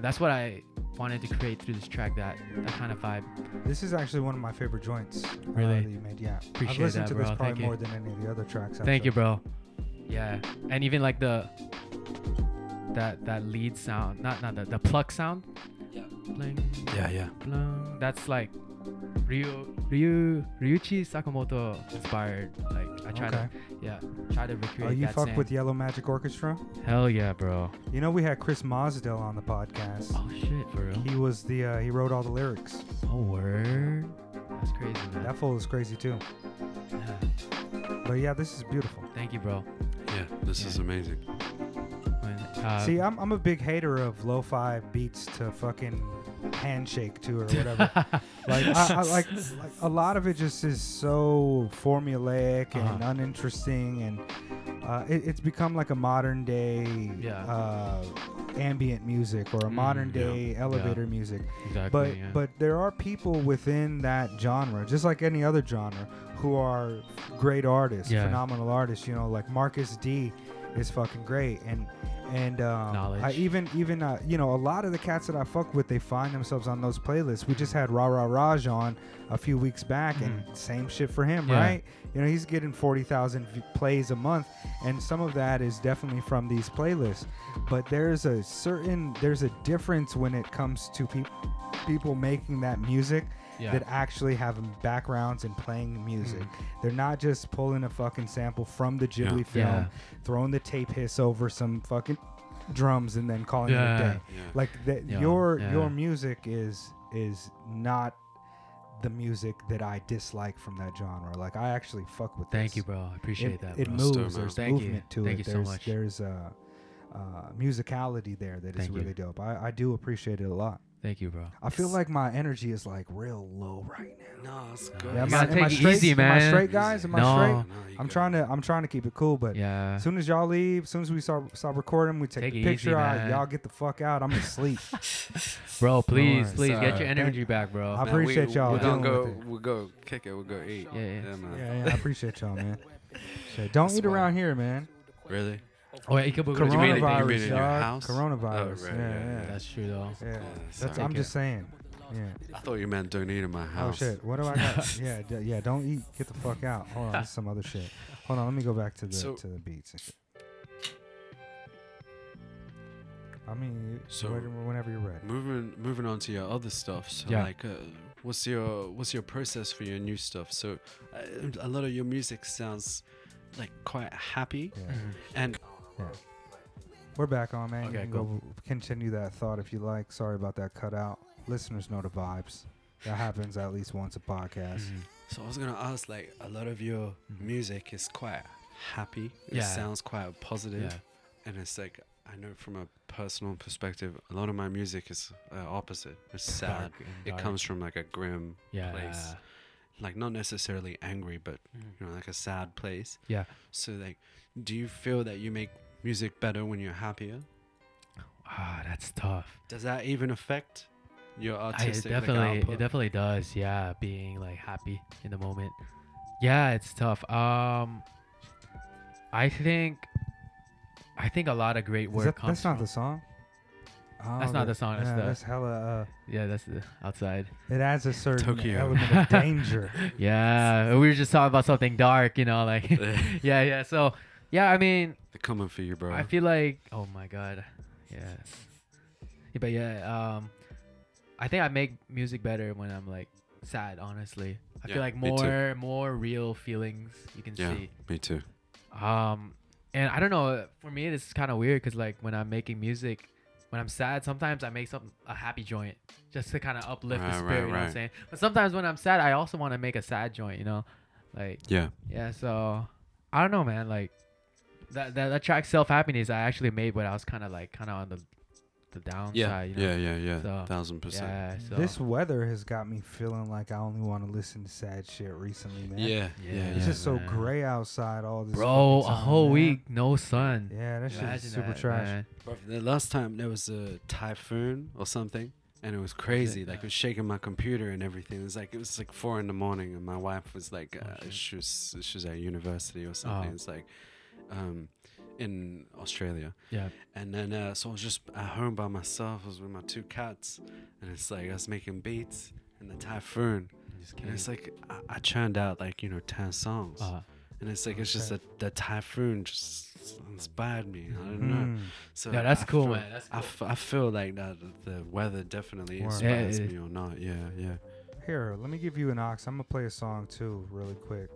that's what I wanted to create through this track, that kind of vibe. This is actually one of my favorite joints, really, that you made. Yeah, appreciate I've listened that, to this bro. Probably Thank more you. Than any of the other tracks. Actually. Thank you, bro. Yeah, and even like the that lead sound, not the pluck sound. Yeah. Bling, yeah. Bling. That's like Ryuichi Sakamoto inspired. Like I try to recreate. Oh, you that fuck same. With Yellow Magic Orchestra? Hell yeah, bro. You know we had Chris Mosdell on the podcast. Oh shit, for real? He was the he wrote all the lyrics. Oh word. That's crazy, man. That fool is crazy too. Yeah. But yeah, this is beautiful. Thank you, bro. Yeah, this is amazing. See, I'm a big hater of lo-fi beats to fucking handshake to or whatever. Like, I like a lot of it just is so formulaic and uninteresting, and it's become like a modern day ambient music or a modern day elevator music. Exactly, but there are people within that genre, just like any other genre, who are great artists, phenomenal artists. You know, like Marcus D. is fucking great, and I even you know, a lot of the cats that I fuck with, they find themselves on those playlists. We just had Ra Raj on a few weeks back, and same shit for him, right? You know, he's getting 40,000 plays a month, and some of that is definitely from these playlists. But there's a difference when it comes to people making that music. Yeah. That actually have backgrounds and playing music. They're not just pulling a fucking sample from the Ghibli film, throwing the tape hiss over some fucking drums, and then calling it a day. Yeah. Like your music is not the music that I dislike from that genre. Like I actually fuck with. Thank you, bro. I appreciate that. It moves. There's movement to it. Thank you so much. There's musicality there that is really dope. I do appreciate it a lot. Thank you, bro. I feel like my energy is like real low right now. No, it's good. Yeah, am I straight, easy, man. Am I straight, guys? Am I straight? No, I'm trying to keep it cool, but as soon as y'all leave, as soon as we start recording, we take the picture out. Y'all get the fuck out. I'm asleep. Bro, please get your energy back, bro. I appreciate y'all. We'll go kick it. We'll go eat. Yeah, I appreciate y'all, man. Don't eat around here, man. Really? Oh, yeah, coronavirus, dog. Coronavirus. Oh, right, yeah. That's true, though. Yeah. That's, I'm just saying. Yeah. I thought you meant don't eat in my house. Oh, shit. What do I got? yeah, don't eat. Get the fuck out. Hold on, this is some other shit. Hold on, let me go back to the beats and shit. I mean, whenever you're ready. Moving on to your other stuff. So like, what's your process for your new stuff? So, a lot of your music sounds like quite happy, and. Yeah. We're back on, man. Okay, you can go continue that thought if you like. Sorry about that cutout. Listeners know the vibes. That happens at least once a podcast. So I was going to ask, like, a lot of your music is quite happy. It sounds quite positive. Yeah. And it's like, I know from a personal perspective, a lot of my music is opposite. It's sad. It comes from like a grim place. Like not necessarily angry, but you know, like a sad place. Yeah. So like, do you feel that you make music better when you're happier? Ah, that's tough. Does that even affect your artistic output? It definitely does. Yeah, being like happy in the moment. Yeah, it's tough. I think a lot of great work comes. That's not the song. Oh, that's not the song. Yeah, that's hella. That's the outside. It adds a certain element of danger. Yeah, we were just talking about something dark, you know, like. yeah. So, yeah, I mean. They're coming for you, bro. I feel like, oh my god, I think I make music better when I'm like sad. Honestly, I feel like more real feelings you can see. Yeah, me too. And I don't know. For me, this is kind of weird because like when I'm making music. When I'm sad, sometimes I make a happy joint just to kind of uplift the spirit, you know what I'm saying? But sometimes when I'm sad, I also want to make a sad joint, you know? Like, so I don't know, man. Like, that track, Self Happiness, I actually made when I was kind of on the the downside. Yeah, you know? Yeah. So, 1000%. Yeah, so. This weather has got me feeling like I only want to listen to sad shit recently, man. Yeah. It's just man. So gray outside all this. Bro, time, a whole man. Week, no sun. Yeah, that shit is super trash. Man. Bro, the last time there was a typhoon or something. And it was crazy. Shit, like, it was shaking my computer and everything. It was like 4 a.m. and my wife was like, she was at university or something. Oh. It's like, in Australia. Yeah. And then, so I was just at home by myself. I was with my 2 cats. And it's like, I was making beats and the typhoon. And it's like, I churned out like, 10 songs. Uh-huh. And it's like, it's just that the typhoon just inspired me. I don't know. So yeah, that's cool, man. That's cool. I feel like that the weather definitely inspires me or not. Yeah. Here, let me give you an ox. I'm going to play a song, too, really quick.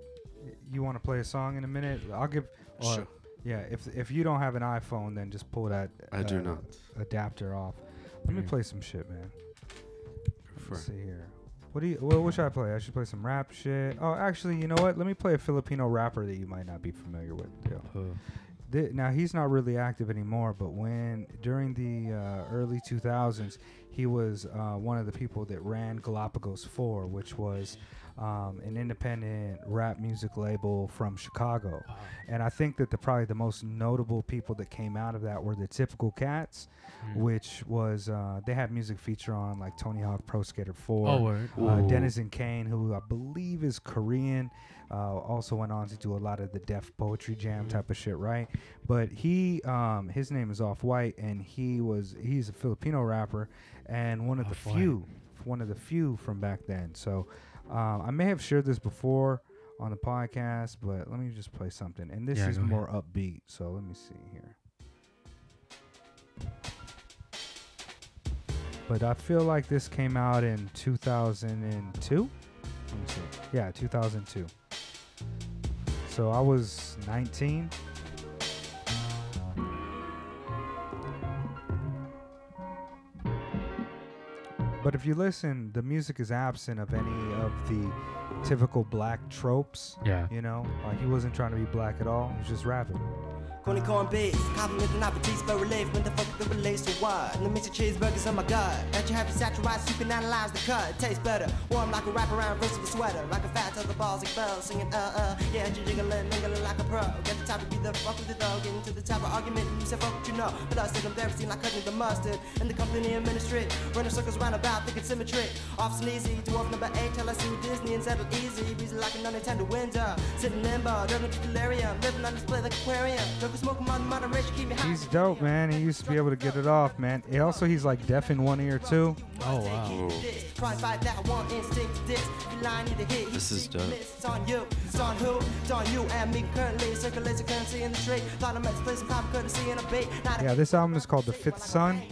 You want to play a song in a minute? I'll give... Sure. Yeah, if you don't have an iPhone, then just pull that I do not. Adapter off. Let me play some shit, man. Let's see here. What should I play? I should play some rap shit. Oh, actually, you know what? Let me play a Filipino rapper that you might not be familiar with. Now, he's not really active anymore, but during the early 2000s, he was one of the people that ran Galapagos 4, which was an independent rap music label from Chicago. Oh. And I think that probably the most notable people that came out of that were the Typical Cats, which was they had music feature on like Tony Hawk Pro Skater 4. Oh, word. Denizen Kane, who I believe is Korean, also went on to do a lot of the Def Poetry Jam type of shit, right? But he his name is Off-White, and he's a Filipino rapper and one of the few from back then. So I may have shared this before on the podcast, but let me just play something. And this is more upbeat, so let me see here. But I feel like this came out in 2002. Let me see. Yeah, 2002. So I was 19. But if you listen, the music is absent of any of the typical black tropes. Yeah. You know, like he wasn't trying to be black at all. He was just rapping. Corny corn base, coffee with an appetite, but relief, when the fuck the relate so wide. And the mixed cheeseburgers on my gut. That you have to satirize, you can analyze the cut. It tastes better. Warm like a wraparound, verse of a sweater. Like a fat till the balls like bells, singing yeah, jiggling, niggling like a pro. Get the type to be the fuck with the dog, getting to the type of argument, you said fuck what you know. But I said I'm there, seen like cutting the mustard. And the company administrate, running circles round about, thinking symmetry. Off sleazy, dwarf number 8, tell us who Disney and settle easy. Reason like an unintended window. Sitting limbo, don't look at delirium, living on display like aquarium. He's dope, man. He used to be able to get it off, man. Also, he's like deaf in one ear, too. Oh, wow. This is dope. Yeah, this album is called The Fifth Sun.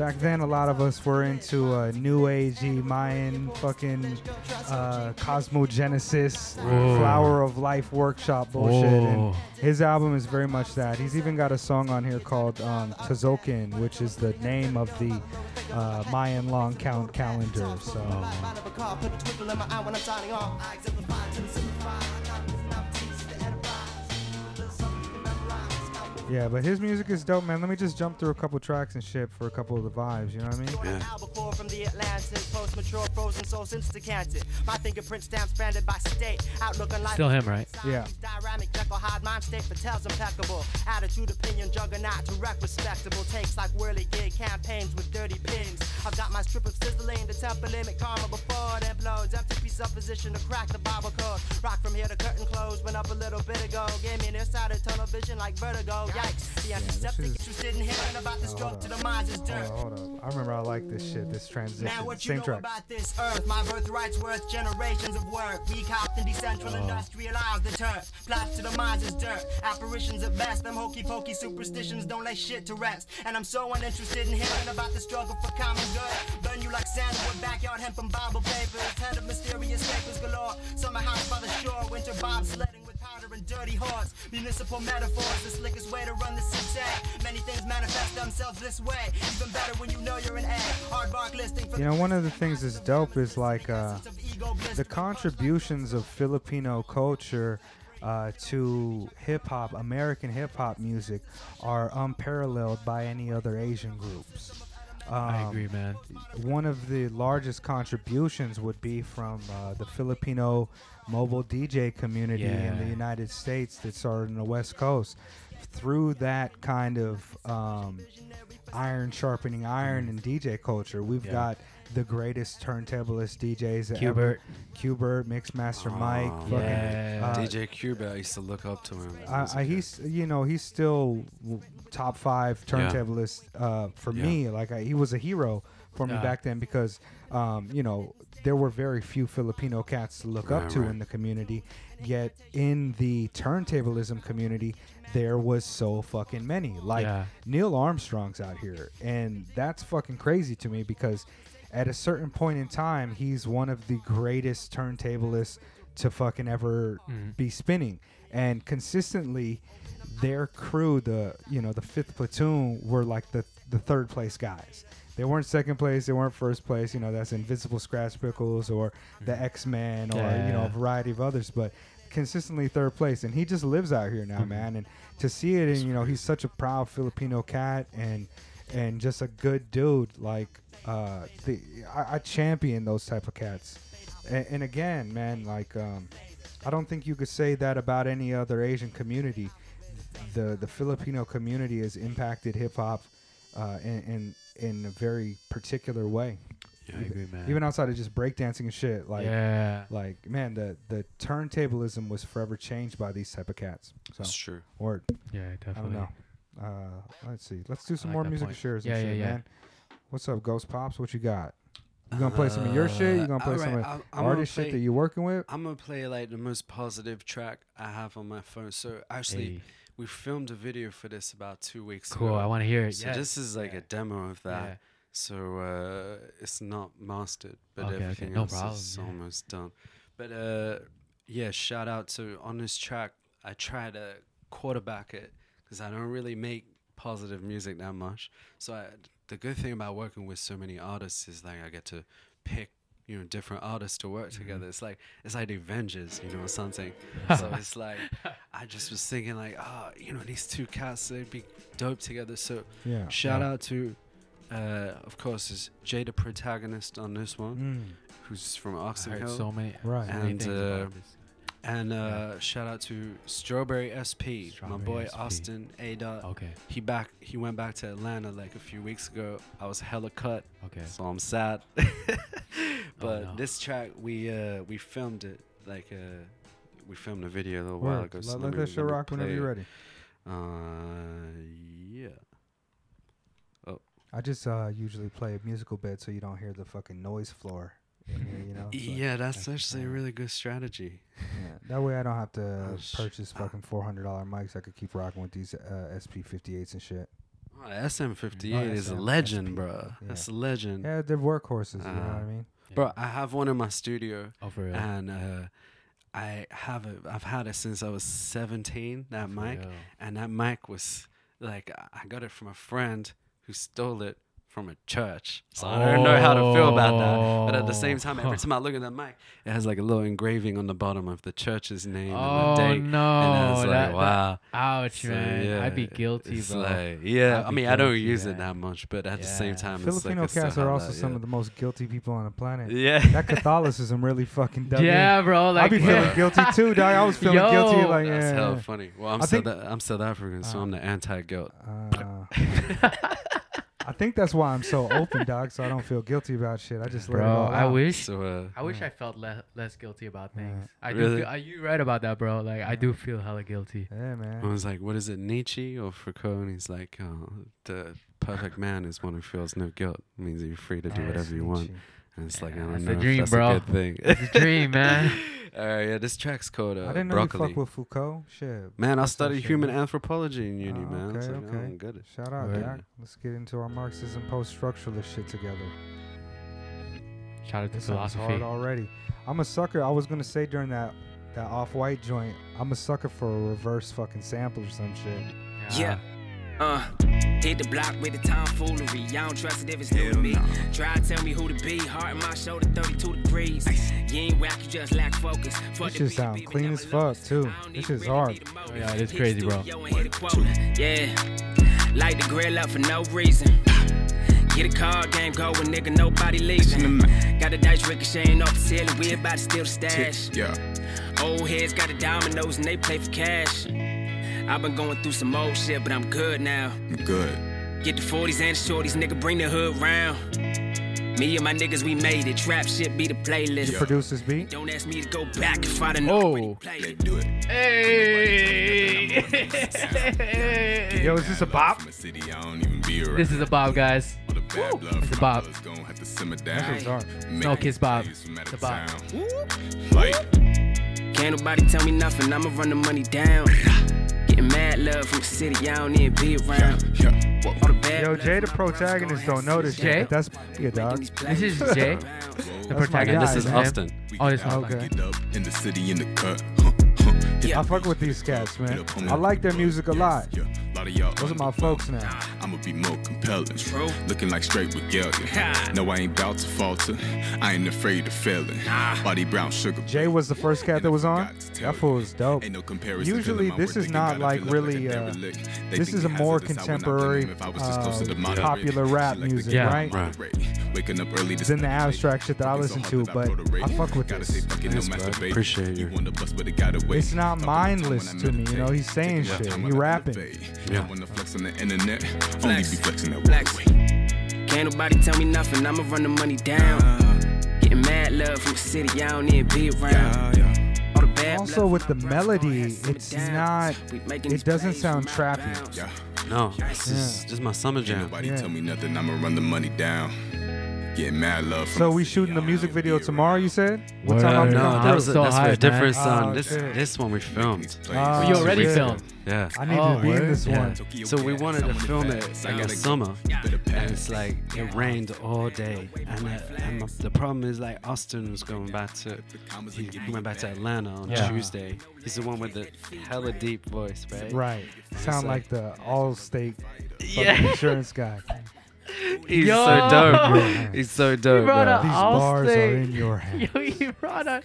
Back then, a lot of us were into New Agey, Mayan, fucking Cosmogenesis, Flower of Life Workshop bullshit. And his album is very much that. He's even got a song on here called Tzolk'in, which is the name of the Mayan long count calendar. So. Yeah, but his music is dope, man. Let me just jump through a couple tracks and shit for a couple of the vibes, you know what I mean? Yeah. From the Atlantic, post-mature, frozen soul since the Canton. My fingerprint stamps branded by state. Outlook on life. Still him, right? Yeah. Dynamic, Jekyll, Hyde, mind state, Patel's impeccable. Attitude, opinion, juggernaut, direct, respectable. Takes like whirly gig campaigns with dirty pins. I've got my strip of sizzling, the temple limit, karma before it implodes. Empty presupposition to crack the Bible code. Rock from here to curtain close, went up a little bit ago. Gave me an inside of tunnel vision like vertigo. Yeah, hold up. I remember I like this shit, this transition. Now what you know track. About this earth, my birthright's worth generations of work. We copped and decentral industrialized the turf. Plots to the minds is dirt. Apparitions at best, them hokey pokey superstitions don't lay shit to rest. And I'm so uninterested in hearing about the struggle for common good. Burn you like sandwood, backyard hemp and Bible papers. Head of mysterious papers galore. Summer house by the shore, winter bobsledding with powder and dirty horse. Municipal metaphors, the slickest way to run the city. Many things manifest themselves this way. Even better when you know you're an ad. Hard bark listing for one of the things that's dope is like the contributions of Filipino culture to hip-hop, American hip-hop music, are unparalleled by any other Asian groups. I agree, man. One of the largest contributions would be from the Filipino mobile DJ community in the United States that started on the West Coast. Through that kind of iron sharpening iron and DJ culture, we've got the greatest turntablist DJs ever. Qbert, Mixmaster Mike, DJ Qbert. I used to look up to him. He's, you know, he's still top five turntablist for me. Like he was a hero for me back then because, you know, there were very few Filipino cats to look up to in the community. Yet in the turntablism community, there was so fucking many. Like Neil Armstrong's out here, and that's fucking crazy to me because at a certain point in time, he's one of the greatest turntablists to fucking ever be spinning. And consistently, their crew, the you know the 5th Platoon, were like the third place guys. They weren't second place. They weren't first place. You know, that's Invincible Scratch Pickles or the X-Men or, you know, a variety of others. But consistently third place. And he just lives out here now, man. And to see it, and, you know, he's such a proud Filipino cat and just a good dude. Like, I champion those type of cats. And again, man, like, I don't think you could say that about any other Asian community. The Filipino community has impacted hip-hop in a very particular way. Yeah, I agree, man. Even outside of just breakdancing and shit. Like, like man, the turntablism was forever changed by these type of cats. So, that's true. Word. Yeah, definitely. I don't know. Let's see. Let's do some more music shares and shit, man. What's up, Ghost Pops? What you got? You gonna play some of your shit? You gonna play some of the artist shit that you're working with? I'm gonna play like the most positive track I have on my phone. So actually, we filmed a video for this about 2 weeks ago. Cool, I want to hear it. So this is like a demo of that. Yeah. So it's not mastered, but everything else is almost done. But yeah, shout out to on this track. I try to quarterback it because I don't really make positive music that much. So the good thing about working with so many artists is like I get to pick, you know, different artists to work together. It's like the Avengers, you know, or something. So it's like I just was thinking like, you know, these two cats, they'd be dope together. So shout out to, of course, is Jay the Protagonist on this one, who's from Oxford. I heard so many, right? And shout out to Strawberry SP, my boy SP. Austin A. Okay. He went back to Atlanta like a few weeks ago. I was hella cut. Okay. So I'm sad. But this track we filmed it like we filmed a video a little while ago. So let that show rock whenever you're ready. Oh. I just usually play a musical bed so you don't hear the fucking noise floor. You know, so that's actually a really good strategy. Yeah, that way I don't have to purchase fucking $400 mics. I could keep rocking with these SP58s and shit. Oh, the SM58 is a legend, bro. Yeah. That's a legend. Yeah, they're workhorses, you know what I mean? Yeah. Bro, I have one in my studio. Oh, for real? And I've had it since I was 17, that mic. Real. And that mic was, like, I got it from a friend who stole it from a church, so I don't know how to feel about that. But at the same time, every time I look at that mic, it has like a little engraving on the bottom of the church's name and the date. And I was like, wow, ouch, so, man. Yeah, I'd be guilty. Bro. Like, I mean, guilty, I don't use it that much, but at the same time, Filipino it's like cats are also some of the most guilty people on the planet. Yeah, that Catholicism really fucking does. Yeah, bro. Like, I be feeling guilty too, dog. I was feeling guilty. Like, that's hella funny. Well, I'm South African, so I'm the anti-guilt. I think that's why I'm so open, dog, so I don't feel guilty about shit. I just let it all out. I wish I felt less guilty about things. I really? Are you right about that, bro? Like, I do feel hella guilty. Yeah, man. I was like, what is it, Nietzsche or Foucault? And he's like, the perfect man is one who feels no guilt. It means you're free to do whatever you want. And it's like, I don't know if that's a good thing. It's a dream, man. All right, this track's called Broccoli. I didn't know you fuck with Foucault. Shit. Man, I studied human anthropology in uni, man. Okay, I'm good at it. Shout out, Doc. Let's get into our Marxism post-structuralist shit together. Shout out to philosophy. Hard already. I'm a sucker. I was going to say during that Off-White joint, I'm a sucker for a reverse fucking sample or some shit. Yeah. Hit the block with the tomfoolery. I don't trust it if it's new to me. Try to tell me who to be. Heart in my shoulder, 32 degrees. You ain't whack, you just lack focus. This shit sound clean as fuck, too. This is hard. Yeah, it is crazy, bro. Yeah, light the grill up for no reason. Get a card game going, nigga, nobody leaving. Got a dice ricocheting off the ceiling, we about to steal the stash. Yeah. Old heads got the dominoes and they play for cash. I've been going through some old shit, but I'm good now. Good. Get the 40s and the shorties, nigga, bring the hood round. Me and my niggas, we made it. Trap shit be the playlist. You produce this beat? Don't ask me to go back if I didn't know. Let's do it. Hey! Yo, is this a bop? This is a bop, guys. Woo. It's a bop. No kiss bop. It's a bop. Can't nobody tell me nothing. I'ma run the money down. Getting mad love from the city. I don't need to be around. Yo, Jay the protagonist don't know this Jay? Shit. That's your dog. This is Jay. The protagonist. This is Austin. Oh, this is okay. In the city, in the cut. I fuck with these cats, man. I like their music a lot. Those are my folks now. I'ma be more compelling. Looking like straight regalia. No, I ain't about to falter. I ain't afraid of failing. Body brown sugar. Jay was the first cat that was on. That fool was dope. Usually, this is not like really. This is a more contemporary, popular rap music, right? It's in the abstract shit that I listen to, but I fuck with this. Appreciate you. It's not mindless to me, you know. He's saying shit. He rapping. Yeah. Can't nobody tell me nothing. I'ma run the money down. Getting mad love from the city. I don't need to be around. Also with the melody, it's not. It doesn't sound trappy. Yeah. No, this is just my summer jam. Can't nobody tell me nothing. I'ma run the money down. Getting mad love. So we shooting the music video tomorrow, you said? What time? No, that was a different song. This one we filmed. You already filmed. Yeah. I need to be in this one. So we wanted to film it in the summer, and it's like it rained all day. And the problem is like Austin was going back to, he went back to Atlanta on Tuesday. He's the one with the hella deep voice, right? Right. Sound like the Allstate insurance guy. He's so dope, bro. He's so dope, bro. These bars are in your hands. Yo, you brought a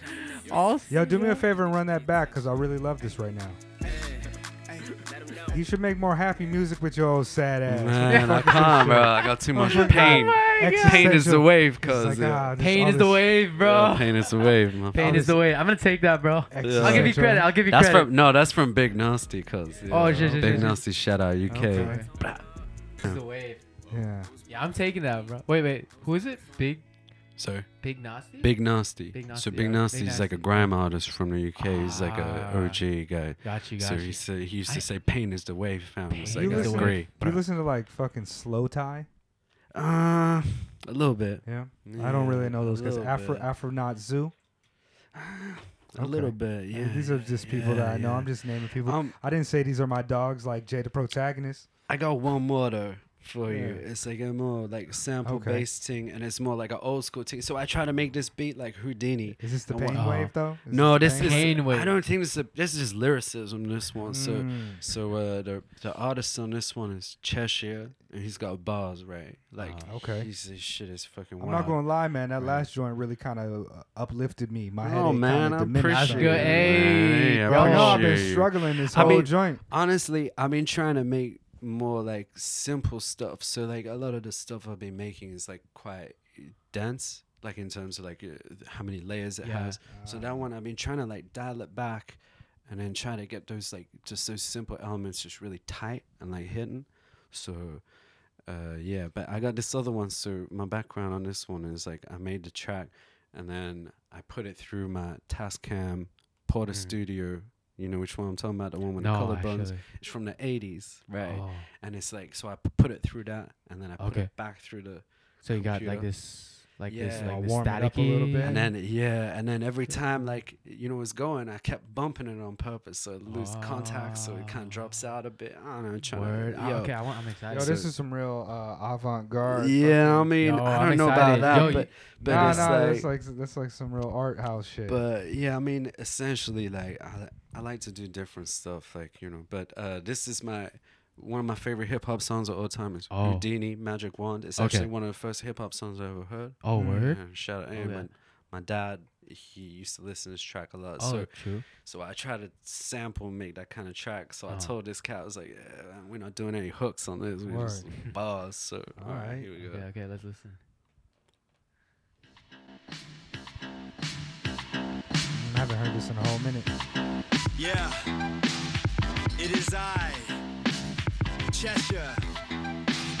Allstate. Yo, do me a favor and run that back, because I really love this right now. You should make more happy music with your old sad ass. Man, I can't, bro. I got too much pain. Oh, pain is the wave, cause pain is the wave, bro. Yeah, pain is the wave, man. Pain is the wave. I'm gonna take that, bro. Yeah. I'll give you credit. I'll give you credit. That's from Big Nasty, cause Big Nasty, shout out UK. Okay. It's the wave. Yeah, I'm taking that, bro. Wait, who is it? Big Nasty? Big Nasty. So Big Nasty is like a grime artist from the UK. He's like a OG guy. Got you. So he used to say, "Pain is the wave." It's like I agree. You listen to like fucking Slow Tie? A little bit. Yeah. I don't really know those guys. Afronaut Zoo. A little bit. Yeah. These are just people that I know. I'm just naming people. I didn't say these are my dogs. Like Jay the protagonist. I got one more though. For you, it's like a more like sample based thing, and it's more like an old school thing. So I try to make this beat like Houdini. Is this the pain wave though? No, this is pain wave. I don't think this is just lyricism. This one, so the artist on this one is Cheshire, and he's got bars, right? Like his shit is fucking wild. I'm not gonna lie, man. That last joint really kind of uplifted me. My head. Oh man, I appreciate it. Hey, bro, I've been struggling this whole joint. Honestly, I've been trying to make more like simple stuff, so like a lot of the stuff I've been making is like quite dense, like in terms of like how many layers it has. So that one I've been trying to like dial it back and then try to get those like just those simple elements just really tight and like hidden. So but I got this other one. So my background on this one is like I made the track and then I put it through my Tascam Porter Studio. You know which one I'm talking about? The one with the color buns. It's from the 80s, right? Oh. And it's like, so I put it through that, and then I put it back through the. So you computer. Got like this, like this staticky, a little bit, and then every time like it's going, I kept bumping it on purpose so it loses contact, so it kind of drops out a bit. I don't know. I'm excited. Yo, this is some real avant-garde. Yeah, I mean, I don't know about that, but that's like some real art house shit. But yeah, I mean, essentially like I like to do different stuff, like, but this is my one of my favorite hip-hop songs of all time is Houdini, Magic Wand. It's actually one of the first hip-hop songs I ever heard. Oh, word? Yeah, shout out. And my dad, he used to listen to this track a lot. Oh, so, true. So I tried to sample and make that kind of track. So I told this cat, I was like, yeah, we're not doing any hooks on this. We're just bars. So, all right, here we go. Okay, let's listen. I haven't heard this in a whole minute. Yeah, it is I, Cheshire,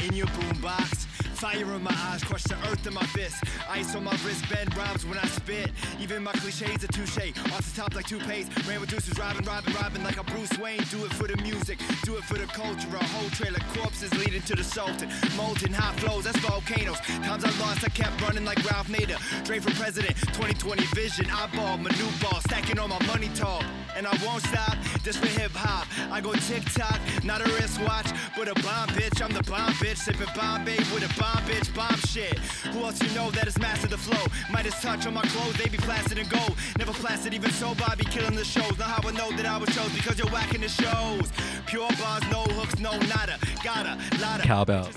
in your boombox. Fire in my eyes, crush the earth in my fist. Ice on my wristband, rhymes when I spit. Even my cliches are touche, off the top like toupees. Ran with deuces, robbing like a Bruce Wayne. Do it for the music, do it for the culture. A whole trail of corpses leading to the Sultan. Molten hot flows, that's volcanoes. Times I lost, I kept running like Ralph Nader. Dre for president, 2020 vision. I ball, my new ball, stacking on my money tall. And I won't stop, this for hip hop. I go TikTok, not a wristwatch, but a bomb bitch. I'm the bomb bitch, sipping Bombay with a bomb. Bomb bitch, bomb shit. Who else you know that has mastered the flow? Midas touch on my clothes, they be plastered in gold. Never plastered, even so, Bobby killing the shows. Now how I know that I was chose because you're whacking the shows. Pure bars, no hooks, no nada. Gotta, lotta. Cowbell.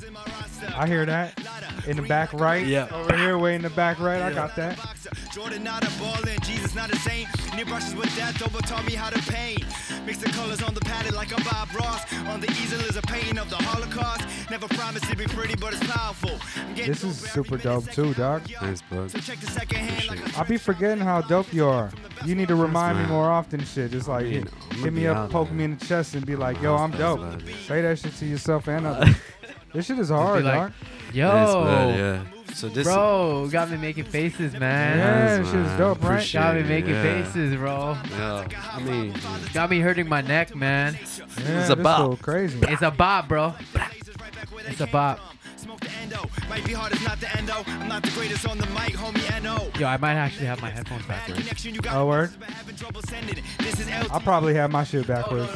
I hear that. In the back right. Yeah. Over here, way in the back right. Yeah. I got that. Jordan not a ballin', Jesus not a saint. Near brushes with death, over taught me how to paint. Mix the colors on the palette like I'm Bob Ross. On the easel is a painting of the Holocaust. Never promised to be pretty, but it's powerful. This is super dope too, dog. Nice, bro. I'll be forgetting how dope you are. You need to remind me more often, shit. Just like hit me up, poke me in the chest, and be like, "Yo, I'm dope." Say that shit to yourself and others. This shit is hard, dog. Yo. So this bro, got me making faces, man. Yeah, this shit's dope, right? Appreciate got me making faces, bro. Yeah. I mean, got me hurting my neck, man. Yeah, it's a bop. Crazy. It's a bop, bro. It's a bop. Might be hard, it's not the endo. I'm not the greatest on the mic, homie. No. Yo, I might actually have my headphones backwards. Oh, word? I probably have my shit backwards.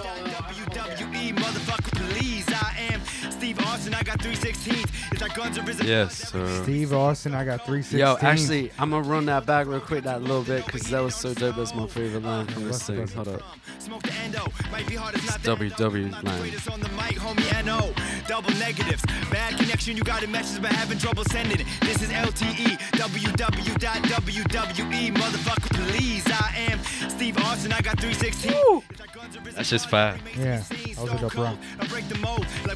Yes, sir. Steve Austin, I got 316. Yo, actually, I'm going to run that back real quick, that little bit, because that was so dope. That's my favorite line from this thing. Hold up. It's WW line. Double negatives. Bad connection, you got it matches, but having trouble sending it. This is LTE, www.wwe, motherfucker, please. I am Steve Austin, I got 316. Woo. That's just fire. Yeah, that was a dope run.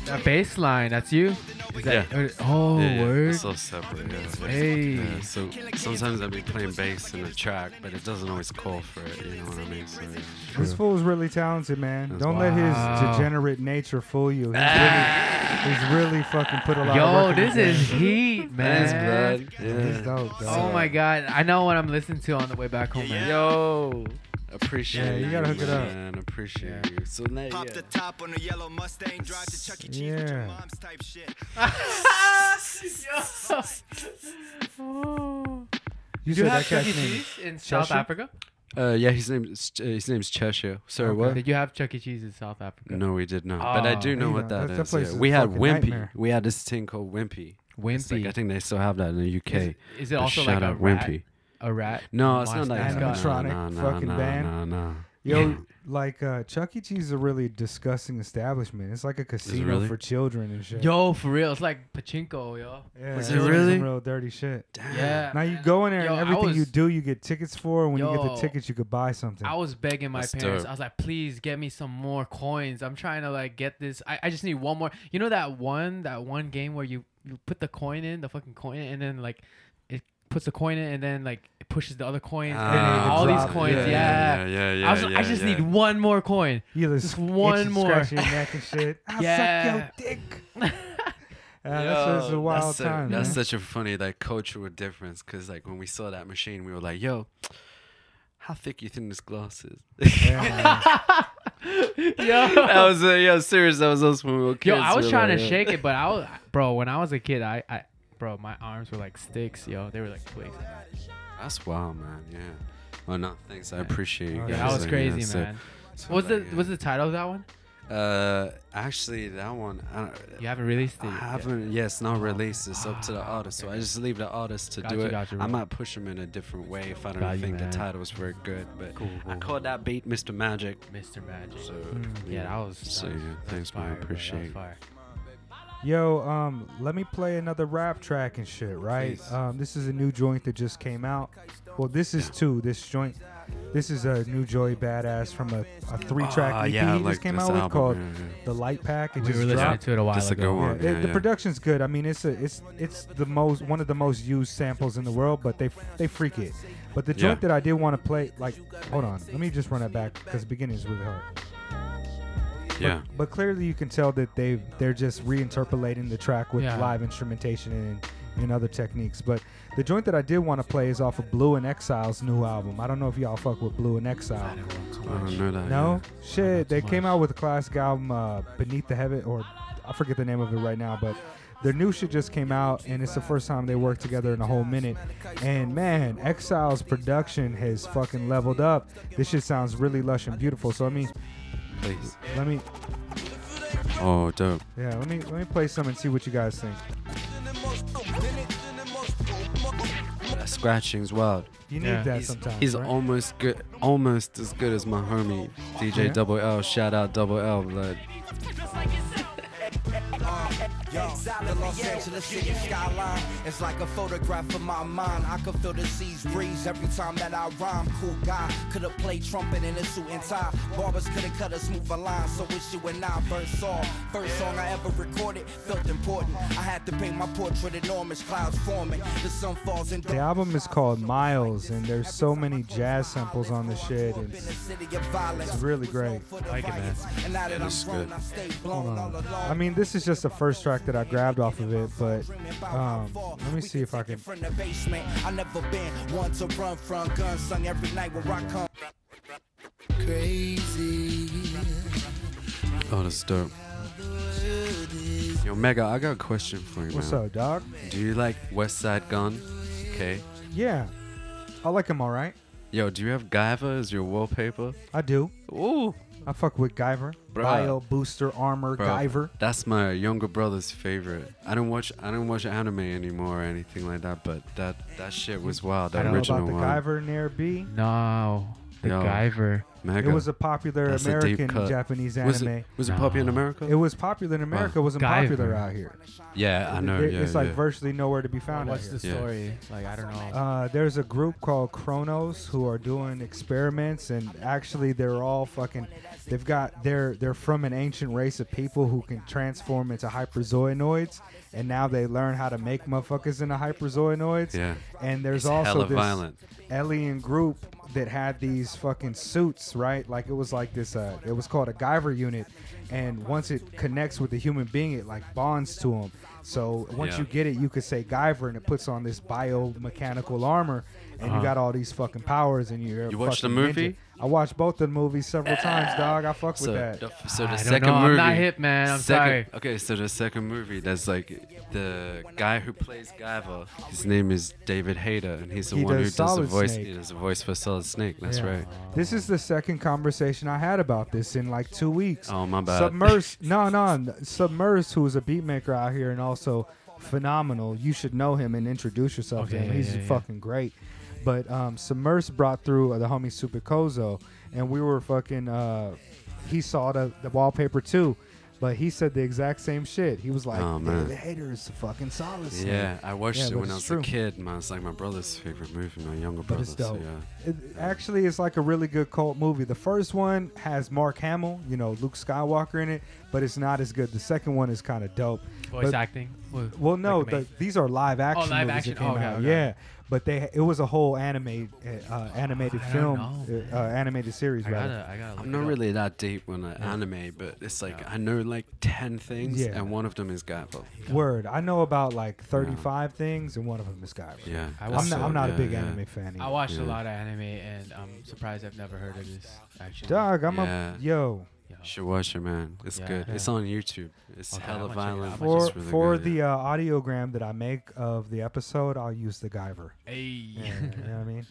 That bass line, that's you? Word. It's so separate. Yeah. Hey. Yeah, so sometimes I'll be playing bass in a track, but it doesn't always call for it. You know what I mean? So, this fool's really talented, man. Don't let his degenerate nature fool you. He's really fucking put a lot of work. Yo, this is heat, man. Yeah. This is dope, dog. Oh my god, I know what I'm listening to on the way back home. Man. Yo. Appreciate you gotta hook it up. Man, appreciate you. So now, pop the top on a yellow Mustang, drive to Chuck E. Cheese with your mom's type shit. You said that Chuck E. Cheese in South Africa? Yeah, his name's Cheshire. Sorry, what? Did you have Chuck E. Cheese in South Africa? No, we did not. Oh, but I do know what that is. We had Wimpy. Nightmare. We had this thing called Wimpy. Wimpy. Like, I think they still have that in the UK. Is it also like a Wimpy? Rat? A rat? No, it's not like animatronic fucking band. No. Yo, like Chuck E. Cheese is a really disgusting establishment. It's like a casino for children and shit. Yo, for real, it's like pachinko, yo. Yeah, it's really some real dirty shit. Damn. Yeah. Now you go in there and everything you do, you get tickets for. And when you get the tickets, you could buy something. I was begging my parents. Dope. I was like, please get me some more coins. I'm trying to like get this. I just need one more. You know that one game where you put the coin in, the fucking coin, and then like it puts the coin in and then like it pushes the other coins and all these coins. I just need one more coin. Just one more. Scratch your neck and shit. I'll suck your dick. That's a wild time. That's such a funny like cultural difference because like when we saw that machine we were like, yo, how thick you think this glass is? That was serious. That was us when we were kids. Yo, I was trying to shake it, but when I was a kid, Bro, my arms were like sticks, yo. They were like twigs. That's wild, man. Yeah. Well, no, thanks. I appreciate you guys. That was crazy, man. So what's the title of that one? Actually, that one you haven't released it. I haven't yet. It's not released. It's up to the artist. So I just leave the artist to do it. I might push him in a different way if I don't think the title's very good. But I call that beat Mr. Magic. Mr. Magic. So, yeah, that was. So yeah, thanks, man. I appreciate it. Yo, let me play another rap track and shit, right? This is a new joint that just came out. Well, this is two. This joint, this is a new Joey Badass from a three-track EP he just came out with called The Light Pack. It just dropped. We were listening to it a while ago. The production's good. I mean, it's the most one of the most used samples in the world, but they freak it. But the joint that I did want to play, like, hold on, let me just run it back because the beginning is really hard. Yeah. But clearly you can tell that they're just reinterpolating the track with live instrumentation and other techniques. But the joint that I did want to play is off of Blue and Exile's new album. I don't know if y'all fuck with Blue and Exile. I don't know that. No? Yeah. Shit. They came out with a classic album, Beneath the Heaven, or I forget the name of it right now, but their new shit just came out, and it's the first time they worked together in a whole minute. And man, Exile's production has fucking leveled up. This shit sounds really lush and beautiful. So I mean, please. Oh, dope. Yeah, let me play some and see what you guys think. That scratching's wild. You need that sometimes. He's right? almost as good as my homie DJ Double L. Shout out Double L, blood. The Los Angeles city skyline is like a photograph of my mind. I could feel the seas breeze every time that I rhyme. Cool guy could have played trumpet in a suit and tie. Barbers could have cut a smoother line. So it's you and I verse all. First song I ever recorded felt important. I had to paint my portrait in orange clouds forming. The sun falls in. The album is called Miles, and there's so many jazz samples on the shit. It's really great. I like it, man. That's good. I mean, this is just the first track that I grabbed off of it, but let me see if I can. I never been one to run from guns sung every night where I come crazy. Oh, that's dope. Yo, Mega, I got a question for you. What's up, dog? Do you like West Side Gun? Okay. Yeah, I like him, all right. Yo, do you have Guyver as your wallpaper? I do. Ooh. I fuck with Guyver. Bio, Booster, Armor, Guyver. That's my younger brother's favorite. I don't watch anime anymore or anything like that, but that shit was wild. That original one. I don't know about the Guyver near B. No. The Guyver. Mega. It was a popular American Japanese anime. Was it popular in America? It was popular in America. It wasn't popular out here. Yeah, I know. It's like virtually nowhere to be found. What's the story? Like, I don't know. There's a group called Kronos who are doing experiments, and actually they're all fucking. They've got they're from an ancient race of people who can transform into hyperzoanoids, and now they learn how to make motherfuckers into hyperzoanoids. Yeah. And there's also this alien group that had these fucking suits. Right, like it was like this. It was called a Guyver unit, and once it connects with the human being, it like bonds to him. So once you get it, you could say Guyver, and it puts on this biomechanical armor, and you got all these fucking powers. And you watched the movie? Ninja. I watched both the movies several times, dog. I fuck with that. The second movie. I'm not hip, man. I'm sorry. Okay, so the second movie, that's like the guy who plays Guyver. His name is David Hayter, and he's the one who does the voice. Snake. He does the voice for Solid Snake. That's right. This is the second conversation I had about this in like 2 weeks. Oh, my bad. Submerse, who is a beat maker out here and also phenomenal. You should know him and introduce yourself to him. He's fucking great. But Submerse brought through the homie Super Kozo, and we were fucking. He saw the wallpaper too, but he said the exact same shit. He was like, "The Hater is fucking solid." Yeah, I watched it when I was a kid. Man, it's like my brother's favorite movie, my younger brother's. But it's dope. Yeah. Actually, it's like a really good cult movie. The first one has Mark Hamill, Luke Skywalker in it, but it's not as good. The second one is kind of dope. Voice acting? Well, no, these are live action. Oh, live action! Okay. Yeah. But it was a whole animated film, animated series. I'm not really that deep on anime, but it's like I know like 10 things, and one of them is Guyver. Word, I know about like 35 things, and one of them is Guyver. Yeah, I'm not a big anime fan either. I watched a lot of anime, and I'm surprised I've never heard of this. Actually, dog, You should watch it, man. It's good. Yeah. It's on YouTube. It's hella violent. For the audiogram that I make of the episode, I'll use the Guyver. Hey. You know what I mean?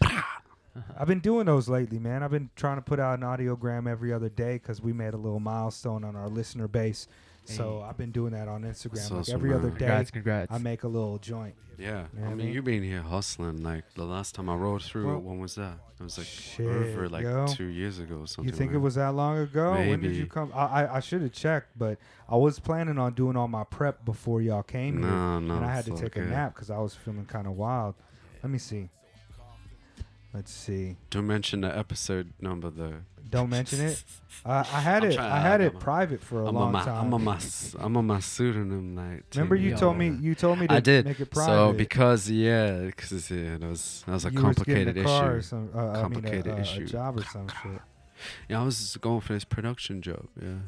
I've been doing those lately, man. I've been trying to put out an audiogram every other day because we made a little milestone on our listener base. Hey. So I've been doing that on Instagram. That's like awesome, every other day, congrats. I make a little joint. Yeah. You know I mean, you being here hustling. Like, the last time I rolled through it, when was that? It was like over 2 years ago or something. You think it was that long ago? Maybe. When did you come? I should have checked, but I was planning on doing all my prep before y'all came here. No. And I had to take a nap because I was feeling kind of wild. Let me see. Don't mention the episode number, though. Don't mention it. I had it private for a long time. I'm on my pseudonym night. Remember you told me to make it private. So because that was a complicated issue. A job or some shit. Yeah, I was just going for this production job. Yeah. Mm.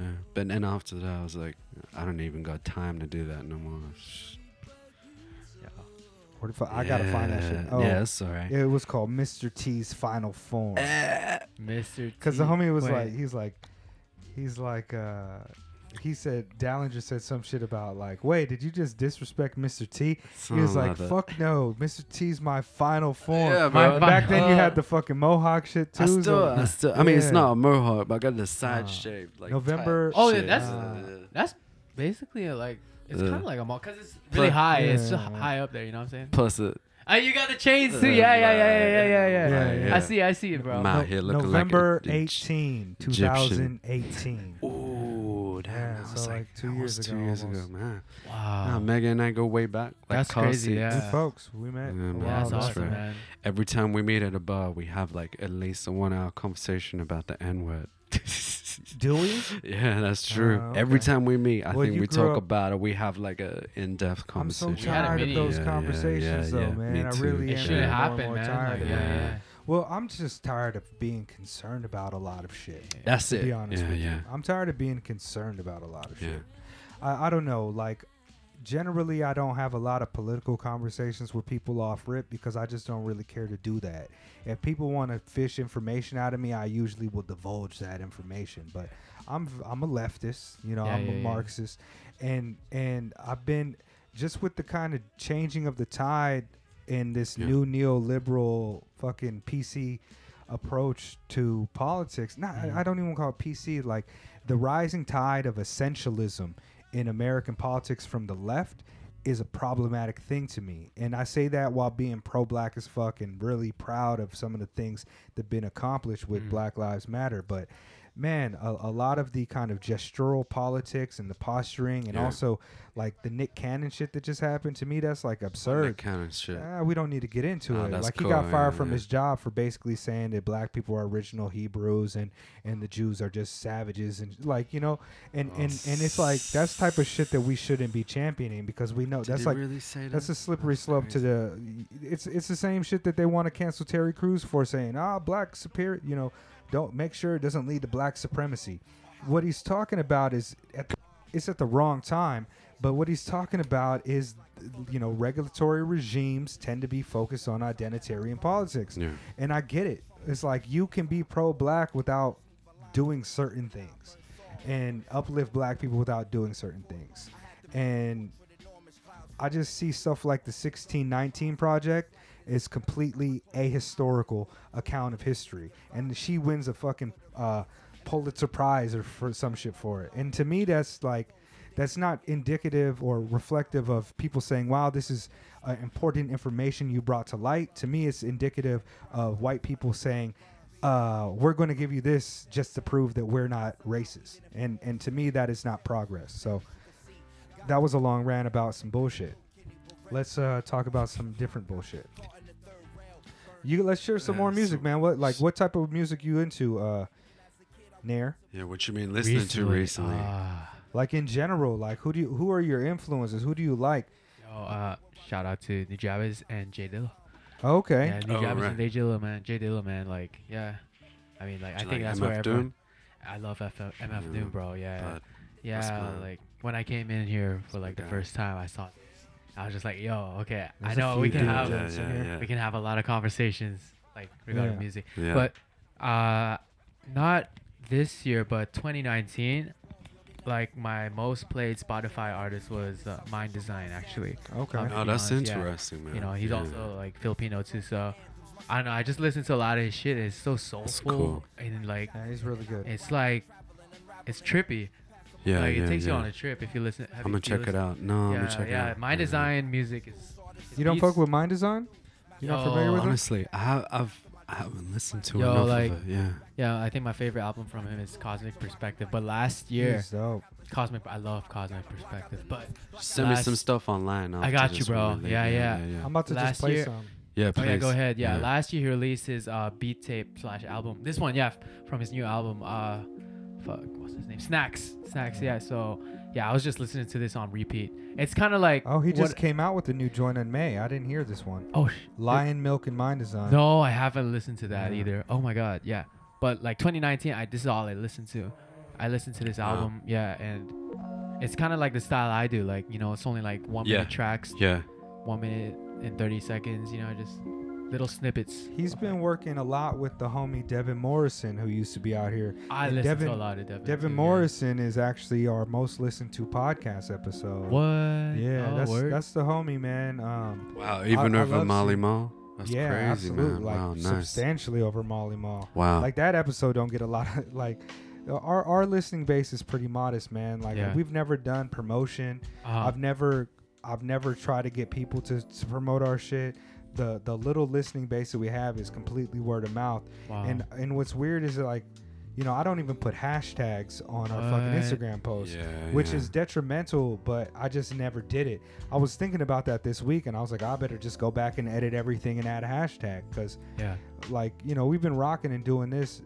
Yeah. But then after that, I was like, I don't even got time to do that no more. I gotta find that shit. Oh, yeah, that's all right. It was called Mr. T's Final Form. Mr. T. Because the homie was he said, Dallinger said some shit about like, wait, did you just disrespect Mr. T? He was like, fuck no, Mr. T's my final form. Yeah, bro. Back then you had the fucking mohawk shit too. I mean, it's not a mohawk, but I got the side shape. Like November. Oh, yeah, that's basically it's kind of like a mall because it's really high. Yeah. It's just high up there, you know what I'm saying? Plus it. You got the chains too. Yeah. I see it, bro. November 18, 2018. Ooh, damn. That was like 2 years ago. 2 years ago, man. Wow. Megan and I go way back. Like that's crazy, yeah. Good folks. We met. Yeah, man. That's awesome, man. Every time we meet at a bar, we have like at least a 1 hour conversation about the N-word. Do we? Yeah, that's true. Okay. Every time we meet, I think we talk about it. We have like a in-depth conversation. I'm so tired of those conversations, though, man. I really am. It shouldn't happen, man. Well, I'm just tired of being concerned about a lot of shit. That's it. To be honest with you. I'm tired of being concerned about a lot of shit. I don't know. Like, generally, I don't have a lot of political conversations with people off rip because I just don't really care to do that. If people want to fish information out of me, I usually will divulge that information. But I'm a leftist, I'm a Marxist, and I've been just with the kind of changing of the tide in this new neoliberal fucking PC approach to politics. I don't even call it PC. Like the rising tide of essentialism in American politics from the left is a problematic thing to me. And I say that while being pro-black as fuck and really proud of some of the things that have been accomplished with Black Lives Matter. But, man, a lot of the kind of gestural politics and the posturing and also, like, the Nick Cannon shit that just happened to me, that's, like, absurd. Nick Cannon shit. We don't need to get into it. Like, he got fired from his job for basically saying that black people are original Hebrews and the Jews are just savages and, like, and it's like, that's type of shit that we shouldn't be championing because we know that's, like, really that? That's a slippery slope to the... It's the same shit that they want to cancel Terry Crews for saying, black superior, don't make sure it doesn't lead to black supremacy. What he's talking about is it's at the wrong time. But what he's talking about is, regulatory regimes tend to be focused on identitarian politics. Yeah. And I get it. It's like you can be pro-black without doing certain things and uplift black people without doing certain things. And I just see stuff like the 1619 Project is completely ahistorical account of history. And she wins a fucking Pulitzer Prize or for some shit for it. And to me, that's like, that's not indicative or reflective of people saying, wow, this is important information you brought to light. To me, it's indicative of white people saying, we're going to give you this just to prove that we're not racist. And to me, that is not progress. So that was a long rant about some bullshit. Let's talk about some different bullshit. Let's share some more music, man. What type of music you into, Nair? Yeah, what you mean listening to recently? Like in general, like who are your influences? Who do you like? Shout out to New Javis and Jay Dilla. Oh, okay. Yeah, New Javis and Jay Dilla, man. Like, yeah. I mean, like, I think that's MF where everyone. I love MF Doom, bro. Yeah. Yeah. Like when I came in here for like the first time, I saw. I was just like, yo, okay, there's I know we can have we can have a lot of conversations like regarding music, but not this year, but 2019, like my most played Spotify artist was Mind Design actually. Okay, that's interesting, man. He's also like Filipino too, so I don't know. I just listen to a lot of his shit. It's so soulful and like it's really good. It's like it's trippy. Yeah, like, yeah, it takes you on a trip if you listen. I'm gonna check it out. No, I'm gonna check it out. Yeah, Mind Design music is. You don't fuck with Mind Design? You're not familiar with it? Honestly, I haven't listened to enough of it. Yeah. Yeah, I think my favorite album from him is Cosmic Perspective. But last year, I love Cosmic Perspective. But send me some stuff online. I got you, bro. Yeah. I'm about to just play some. Yeah, please. Oh, yeah, go ahead. Yeah, last year he released his beat tape / album. This one, from his new album. What's his name? Snacks. Yeah. So I was just listening to this on repeat. It's kind of like he just came out with a new joint in May. I didn't hear this one. Oh, Lion Milk and Mind Design. No, I haven't listened to that either. Oh my god, yeah. But like 2019, this is all I listened to. I listened to this album, and it's kind of like the style I do. Like, you know, it's only like 1 minute tracks. Yeah. 1 minute and 30 seconds. You know, just little snippets. He's been working a lot with the homie Devin Morrison, who used to be out here. I listen to a lot of Devin. Devin Morrison is actually our most listened to podcast episode. What? Yeah, that's the homie, man. Wow, even over Molly Mall? That's crazy, absolutely, man. Like, wow, nice. Substantially over Molly Mall. Wow. Like, that episode don't get a lot of, like... Our listening base is pretty modest, man. Like, we've never done promotion. I've never tried to get people to promote our shit. The little listening base that we have is completely word of mouth. Wow. And what's weird is that, like, you know, I don't even put hashtags on our fucking Instagram posts, which is detrimental, but I just never did it. I was thinking about that this week, and I was like, I better just go back and edit everything and add a hashtag because, like, you know, we've been rocking and doing this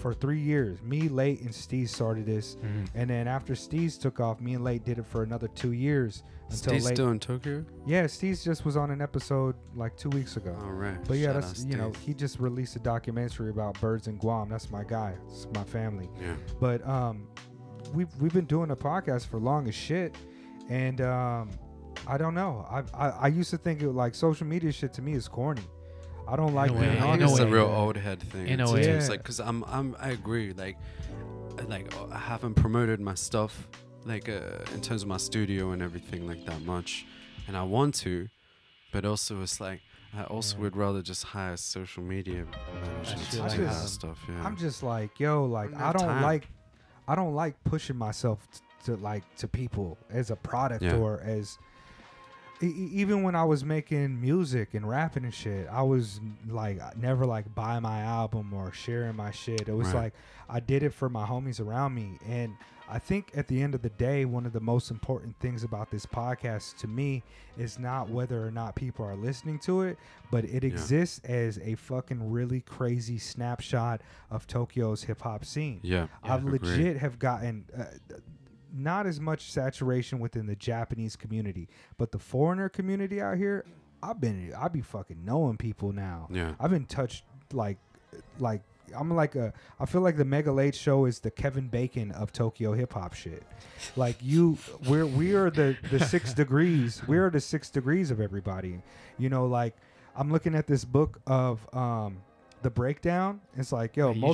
for 3 years. Me, Late, and Steve started this, and then after Steve took off, me and Late did it for another 2 years. Steve's still in Tokyo? Yeah, Steve just was on an episode like 2 weeks ago. All right. But yeah, that's, you know, he just released a documentary about birds in Guam. That's my guy. It's my family. Yeah. But we've been doing a podcast for long as shit, and I don't know. I used to think it was like social media shit to me is corny. I don't like being honest. It's a real old head thing. In a way, it's like, because I agree. Like I haven't promoted my stuff. Like in terms of my studio and everything like that much, and I want to, but also it's like I also would rather just hire social media managers to do that stuff. Yeah. I'm just like, yo, like I don't like pushing myself to people as a product or as even when I was making music and rapping and shit, I was like never like buy my album or sharing my shit. It was like I did it for my homies around me. And I think at the end of the day, one of the most important things about this podcast to me is not whether or not people are listening to it, but it exists as a fucking really crazy snapshot of Tokyo's hip hop scene. Yeah, I legit have gotten not as much saturation within the Japanese community, but the foreigner community out here, I be fucking knowing people now. Yeah, I've been touched like. I feel like the Mega Late Show is the Kevin Bacon of Tokyo hip hop shit. Like we are the 6 degrees. We are the 6 degrees of everybody. You know, like I'm looking at this book of the breakdown. It's like, yo, my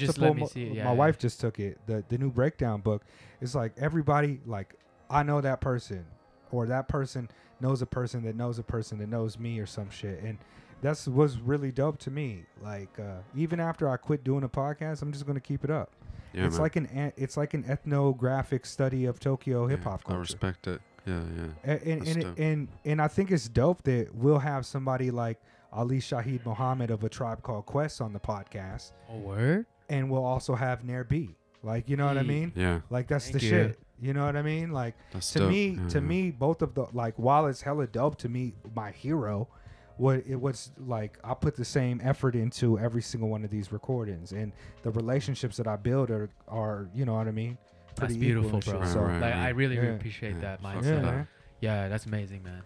wife just took it. The new breakdown book. It's like everybody, like I know that person, or that person knows a person that knows a person that knows me or some shit. And that's was really dope to me. Like even after I quit doing a podcast, I'm just gonna keep it up. Yeah, it's like an ethnographic study of Tokyo hip hop culture. I respect it. Yeah. And I think it's dope that we'll have somebody like Ali Shaheed Mohammed of A Tribe Called Quest on the podcast. Oh, word. And we'll also have Nair B. Like, you know what I mean? Yeah. Like that's shit. You know what I mean? Like that's to me, both of the like while it's hella dope to me, my hero. What's like I put the same effort into every single one of these recordings, and the relationships that I build are you know what I mean? That's beautiful, bro. So, right. I really appreciate that mindset. Yeah, that's amazing, man.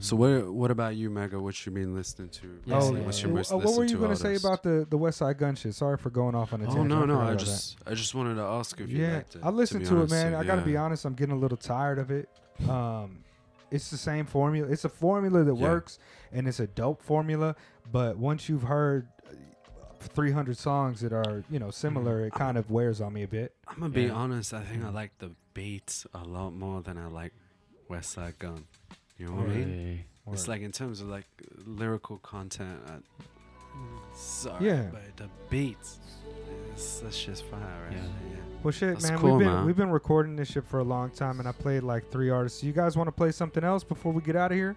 So what about you, Mega? What you been listening to? Yes. Oh, what's your most listened to? What were you going to say about the West Side Gun shit? Sorry for going off on a tangent. Oh no, I just wanted to ask if you liked it. I listened to it, man. I got to be honest, I'm getting a little tired of it. It's the same formula. It's a formula that works, and it's a dope formula. But once you've heard 300 songs that are, you know, similar, it kind of wears on me a bit. I'm going to be honest. I think I like the beats a lot more than I like West Side Gun. You know what I mean? It's like in terms of like lyrical content, Sorry, yeah. But the beats, that's just fire, right? Yeah. Yeah. Well, shit, that's man. Cool, we've been recording this shit for a long time, and I played like three artists. You guys want to play something else before we get out of here,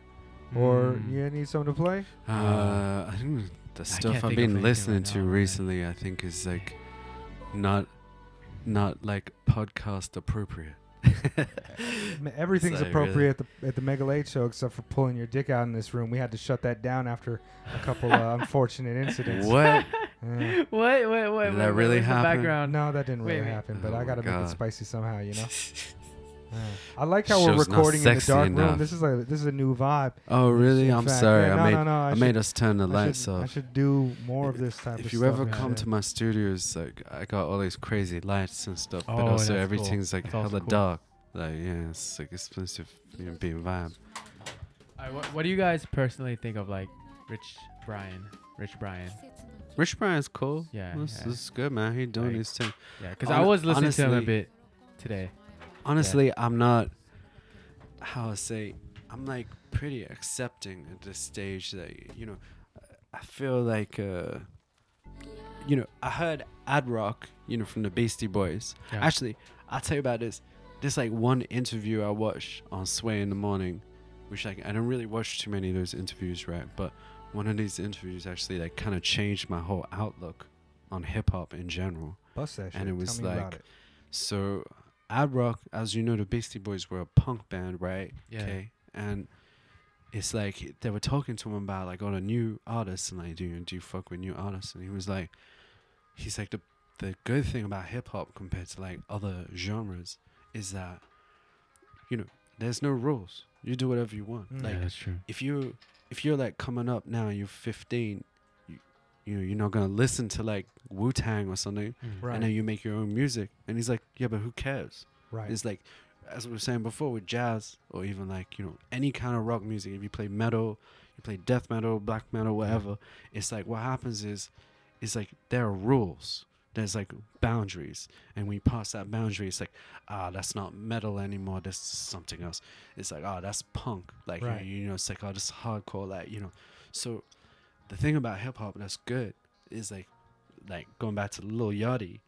or you need something to play? I think the stuff I've been listening to recently, I think, is like not like podcast appropriate. Everything's appropriate really. at the Mega Late Show, except for pulling your dick out in this room. We had to shut that down after a couple unfortunate incidents. What? What? Did that really happen? No, that didn't really happen. But I gotta make it spicy somehow, you know. I like how we're recording in the dark room. This is a new vibe. Oh really? I'm sorry. Yeah, I made us turn the lights off. I should do more of this type of stuff. If you ever come to my studios, like I got all these crazy lights and stuff, but also everything's like hella dark. Like yeah, it's like expensive being vibe. What do you guys personally think of like Rich Brian? Rich Brian's cool. Yeah, this is good, man. He doing his thing. Yeah, because I was listening to him a bit today. Honestly, yeah. I'm not, how I say, I'm like pretty accepting at this stage that, you know, I feel like, you know, I heard Ad Rock, you know, from the Beastie Boys. Yeah. Actually, I'll tell you about this. This like one interview I watched on Sway in the Morning, which like I don't really watch too many of those interviews, right? But one of these interviews actually like kind of changed my whole outlook on hip hop in general. Bust that shit. And it was tell me like, about it. So... Ad Rock, as you know, the Beastie Boys were a punk band, right? Yeah. Okay. And it's like they were talking to him about like all the new artists and like, do you fuck with new artists? And he was like, he's like the good thing about hip hop compared to like other genres is that, you know, there's no rules. You do whatever you want. Mm. Like, yeah, that's true. If you're like coming up now, you're 15. You're not gonna listen to like Wu-Tang or something, right. And then you make your own music. And he's like, yeah, but who cares? Right. It's like, as we were saying before with jazz or even like any kind of rock music. If you play metal, you play death metal, black metal, whatever. Yeah. It's like what happens is, it's like there are rules. There's like boundaries, and when you pass that boundary, it's like that's not metal anymore. That's something else. It's like that's punk. Like right. It's like this hardcore. Like so. The thing about hip hop that's good is like going back to Lil Yachty,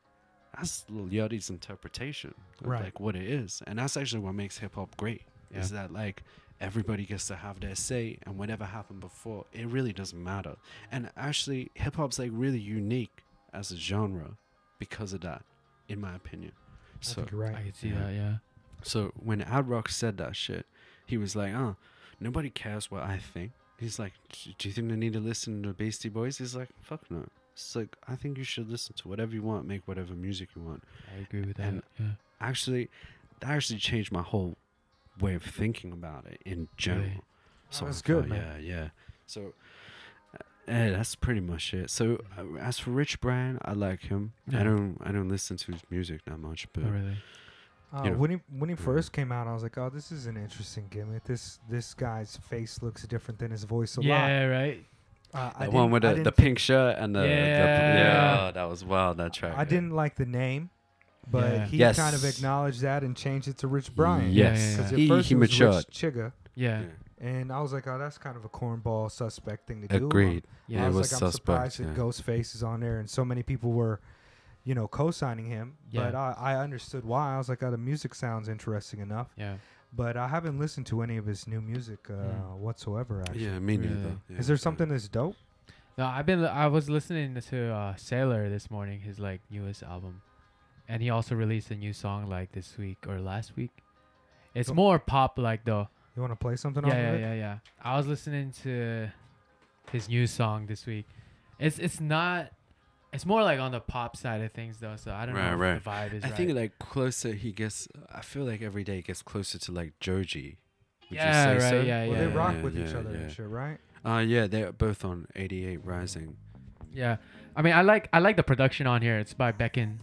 that's Lil Yachty's interpretation of like what it is, and that's actually what makes hip hop great. Yeah. Is that like everybody gets to have their say, and whatever happened before, it really doesn't matter. And actually, hip hop's like really unique as a genre because of that, in my opinion. So I think you're right. I can see that. Yeah. So when Ad Rock said that shit, he was like, nobody cares what I think." He's like, do you think they need to listen to Beastie Boys? He's like, fuck no. It's like, I think you should listen to whatever you want, make whatever music you want. I agree with that. And that actually changed my whole way of thinking about it in general. Really? So that's good, man. Yeah. So, that's pretty much it. So, as for Rich Brian, I like him. Yeah. I don't listen to his music that much, but. Oh, really? When he first came out, I was like, "Oh, this is an interesting gimmick. This guy's face looks different than his voice a lot." Yeah, right. The one with the pink shirt and that was wild. That track. I didn't like the name, but he kind of acknowledged that and changed it to Rich Brian. Yes, because at first he was matured. Rich Chigga. Yeah. And I was like, "Oh, that's kind of a cornball suspect thing to do." Agreed. Yeah, I was like, "I'm surprised that Ghostface is on there," and so many people were. Co-signing him, but I understood why. I was like, the music sounds interesting enough. Yeah. But I haven't listened to any of his new music whatsoever, actually. Yeah, me neither. Really. Yeah. Is there something that's dope? No, I was listening to Sailor this morning, his like newest album. And he also released a new song like this week or last week. It's more pop like though. You want to play something off of it? Yeah. I was listening to his new song this week. It's not... It's more like on the pop side of things, though, so I don't know if the vibe is right. I think, like, closer he gets... I feel like every day he gets closer to, like, Joji. Would you say so? They rock with each other and shit, right? They're both on 88 Rising. Yeah. I mean, I like the production on here. It's by Beckon.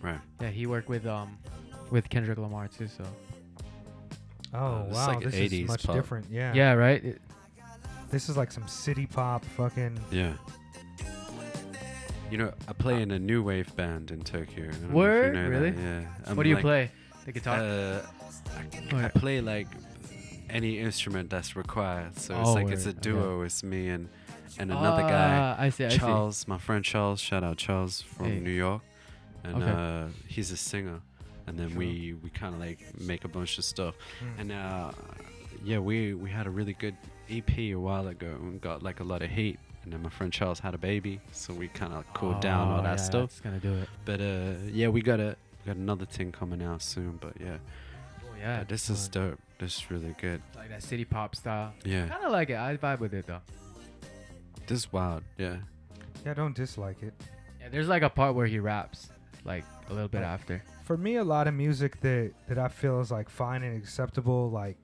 Right. Yeah, he worked with Kendrick Lamar, too, so... Oh, wow. Like this is much pop. Different, yeah. Yeah, right? This is, like, some city pop fucking... Yeah. I play in a new wave band in Tokyo. Word? Really? That. Yeah. What do you play? The guitar? I play like any instrument that's required. So it's like it's a duo. Okay. It's me and another guy, I see. My friend Charles. Shout out Charles from New York, and he's a singer. And then we kind of like make a bunch of stuff. And we had a really good EP a while ago and got like a lot of hate. And then my friend Charles had a baby, so we kind of cooled down all that stuff. That's gonna do it. But we got another thing coming out soon. But this is dope. This is really good. Like that city pop style. Yeah, kind of like it. I vibe with it though. This is wild. Yeah. Yeah, I don't dislike it. Yeah, there's like a part where he raps, like a little bit after. For me, a lot of music that I feel is like fine and acceptable, like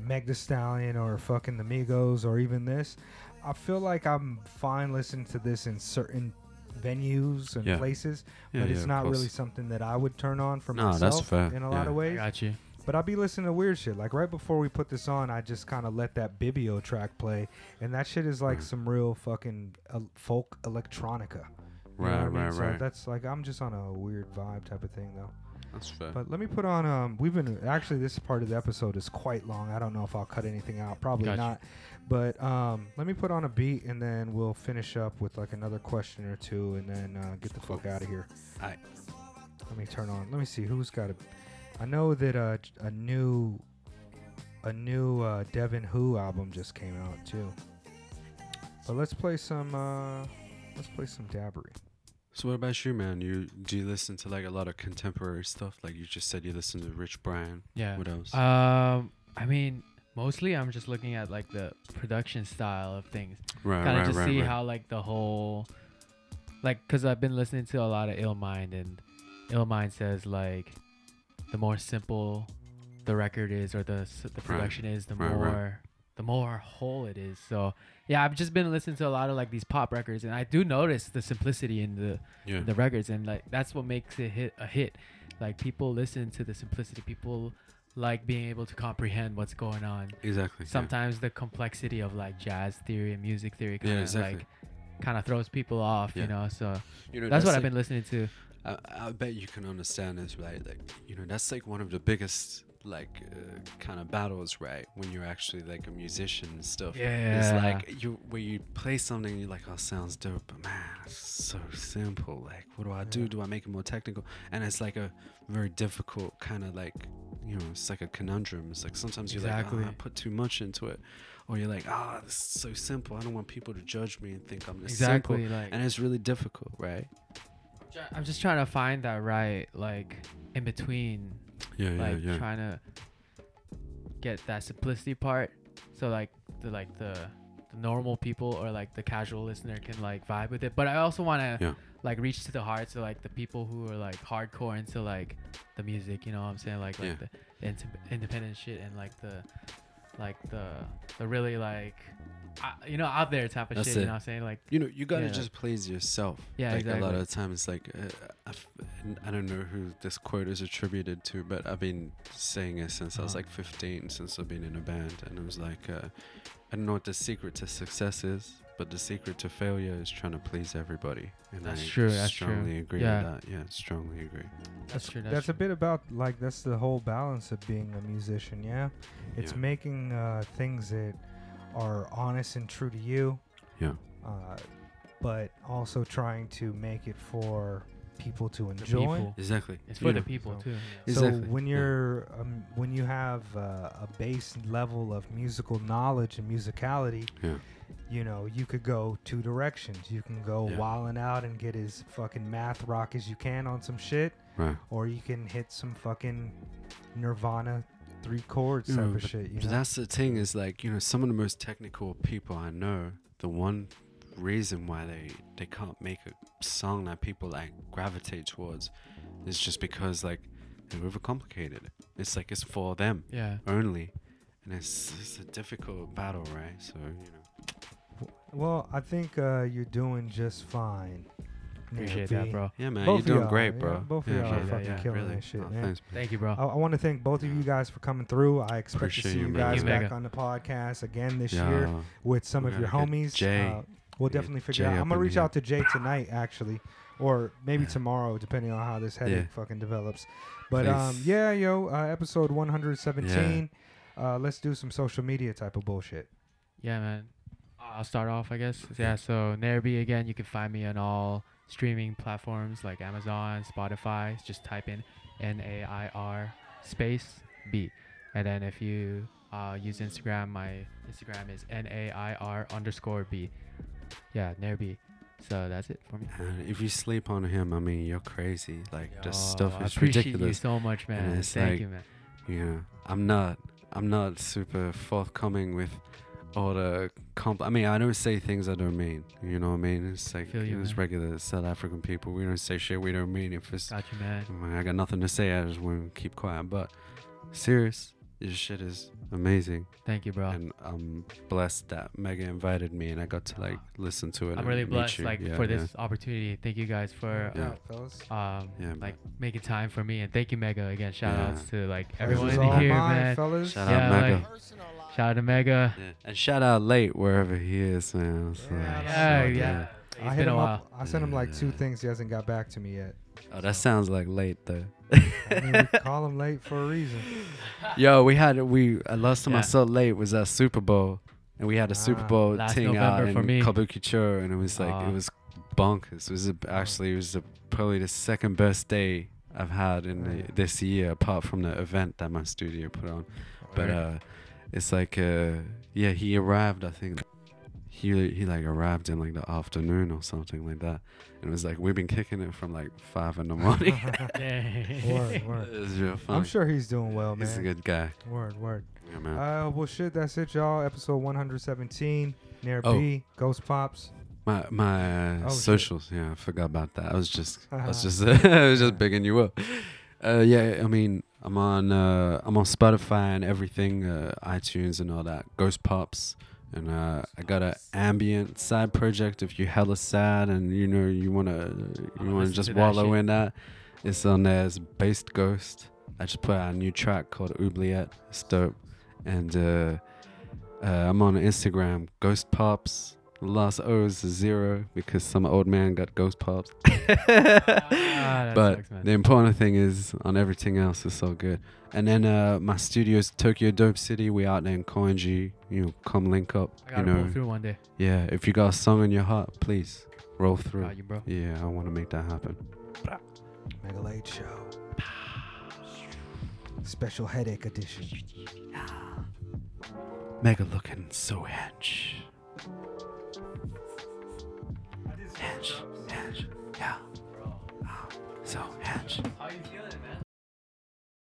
Meg Thee Stallion or fucking the Migos or even this. I feel like I'm fine listening to this in certain venues and places, but it's not really something that I would turn on for myself. That's fair. In a lot of ways. I got you. But I'll be listening to weird shit. Like right before we put this on, I just kind of let that Bibio track play, and that shit is like some real fucking folk electronica. Right. So that's like I'm just on a weird vibe type of thing though. That's fair. But let me put on. We've been actually this part of the episode is quite long. I don't know if I'll cut anything out. Probably not. But let me put on a beat and then we'll finish up with like another question or two and then get the fuck out of here. All right. Let me turn on. Let me see who's got a. I know that a new Devin Who album just came out too. But let's play some. Let's play some Dabbery. So what about you, man? Do you listen to like a lot of contemporary stuff? Like you just said, you listen to Rich Brian. Yeah. What else? I mean, mostly I'm just looking at like the production style of things. Kind of just see how like the whole, like, cause I've been listening to a lot of Illmind, and Illmind says like, the more simple the record is, or the production is, the more whole it is. So yeah, I've just been listening to a lot of like these pop records, and I do notice the simplicity in the records, and like that's what makes it a hit. Like people listen to the simplicity. People like being able to comprehend what's going on. Exactly. Sometimes the complexity of like jazz theory and music theory kind of throws people off, you know. So that's what I've been listening to. I bet you can understand this, right? Like, you know, that's like one of the biggest like kind of battles, right? When you're actually like a musician and stuff. Yeah. It's like where you play something, you're like, oh, sounds dope, but man, it's so simple. Like, what do I do? Do I make it more technical? And it's like a very difficult kind of like, you know, it's like a conundrum. It's like sometimes you're like, oh, I put too much into it. Or you're like, ah, this is so simple. I don't want people to judge me and think I'm this simple. Like, and it's really difficult, right? I'm just trying to find that right, like, in between. Yeah. Trying to get that simplicity part, so like the normal people or like the casual listener can like vibe with it. But I also want to like reach to the heart, so like the people who are like hardcore into like the music, you know what I'm saying? Like the independent shit and like the really like. You know, out there type of that's shit, it. You know what I'm saying? Like, you know, you gotta just please yourself. Yeah, like exactly. A lot of the time it's like, I don't know who this quote is attributed to, but I've been saying it since I was like 15, since I've been in a band. And it was like, I don't know what the secret to success is, but the secret to failure is trying to please everybody. And I strongly agree with that. That's a bit about like, that's the whole balance of being a musician, yeah? It's making things that are honest and true to you, but also trying to make it for people to enjoy. It's for the people too. When you're when you have a base level of musical knowledge and musicality, you know, you could go two directions. You can go wilding out and get as fucking math rock as you can on some shit, or you can hit some fucking Nirvana three chords type of shit. You know? That's the thing is like, you know, some of the most technical people I know, the one reason why they can't make a song that people like gravitate towards is just because like they overcomplicate it. It's like it's for them only. And it's a difficult battle, right? So, you know. Well, I think you're doing just fine. Appreciate that, bro. Yeah, man, both you're doing great, bro. Yeah, both of y'all are fucking killing this shit, man. Thanks, thank you, bro. I want to thank both of you guys for coming through. I expect to see you guys back on the podcast again this year with some of your homies. Jay. We'll definitely figure out. I'm gonna reach out to Jay tonight, actually, or maybe tomorrow, depending on how this headache fucking develops. But episode 117. Let's do some social media type of bullshit. Yeah, man. I'll start off, I guess. Yeah, so Nairby again, you can find me on all streaming platforms like Amazon, Spotify. Just type in NAIR B. And then if you use Instagram, my Instagram is NAIR_B. Yeah, Nairby. So that's it for me. And if you sleep on him, I mean, you're crazy. Like, this stuff is ridiculous. I appreciate you so much, man. Thank you, man. You know, I'm not super forthcoming with all the I mean, I don't say things I don't mean. You know what I mean? It's like, it's regular South African people. We don't say shit we don't mean. If it's got you, man. I got nothing to say. I just want to keep quiet. But serious, this shit is amazing. Thank you, bro. And I'm blessed that Mega invited me and I got to listen to it. I'm really blessed for this opportunity. Thank you guys for making time for me, and thank you, Mega, again. Shout outs to everyone in here, man. Fellas. Shout out Mega. Shout out to Mega. Yeah. And shout out Late wherever he is, man. So I hit him up. I sent him two things. He hasn't got back to me yet. Oh, that sounds like Late though. I mean, we call him Late for a reason. Yo, last time I saw Late was at Super Bowl, and we had a Super Bowl thing out in Kabukicho, and it was it was bonkers. It was probably the second best day I've had in this year, apart from the event that my studio put on. But he arrived, I think. He arrived in the afternoon or something like that, and it was we've been kicking it from 5 in the morning. Word. It was real fun. I'm sure he's doing well, man. He's a good guy. Word. Yeah, man. Well, shit. That's it, y'all. Episode 117. Nairby, Ghost Pops. My socials. Shit. Yeah, I forgot about that. I was just bigging you up. I mean, I'm on Spotify and everything, iTunes and all that. Ghost Pops. And I got an ambient side project. If you hella sad and you wanna just wallow in that, it's on there. It's Based Ghost. I just put out a new track called Oubliette. It's dope. And I'm on Instagram, Ghost Pops. Last O's is 0 because some old man got Ghost Pops. But the important thing is on everything else is so good. And then my studio's Tokyo Dope City. We out there in Koenji. Come link up. I gotta roll through one day. Yeah, if you got a song in your heart, please roll through. Got you, bro. Yeah, I want to make that happen. Mega Late Show. Special Headache Edition. Mega looking so hench. Hench, yeah. So hench. How you feeling, man?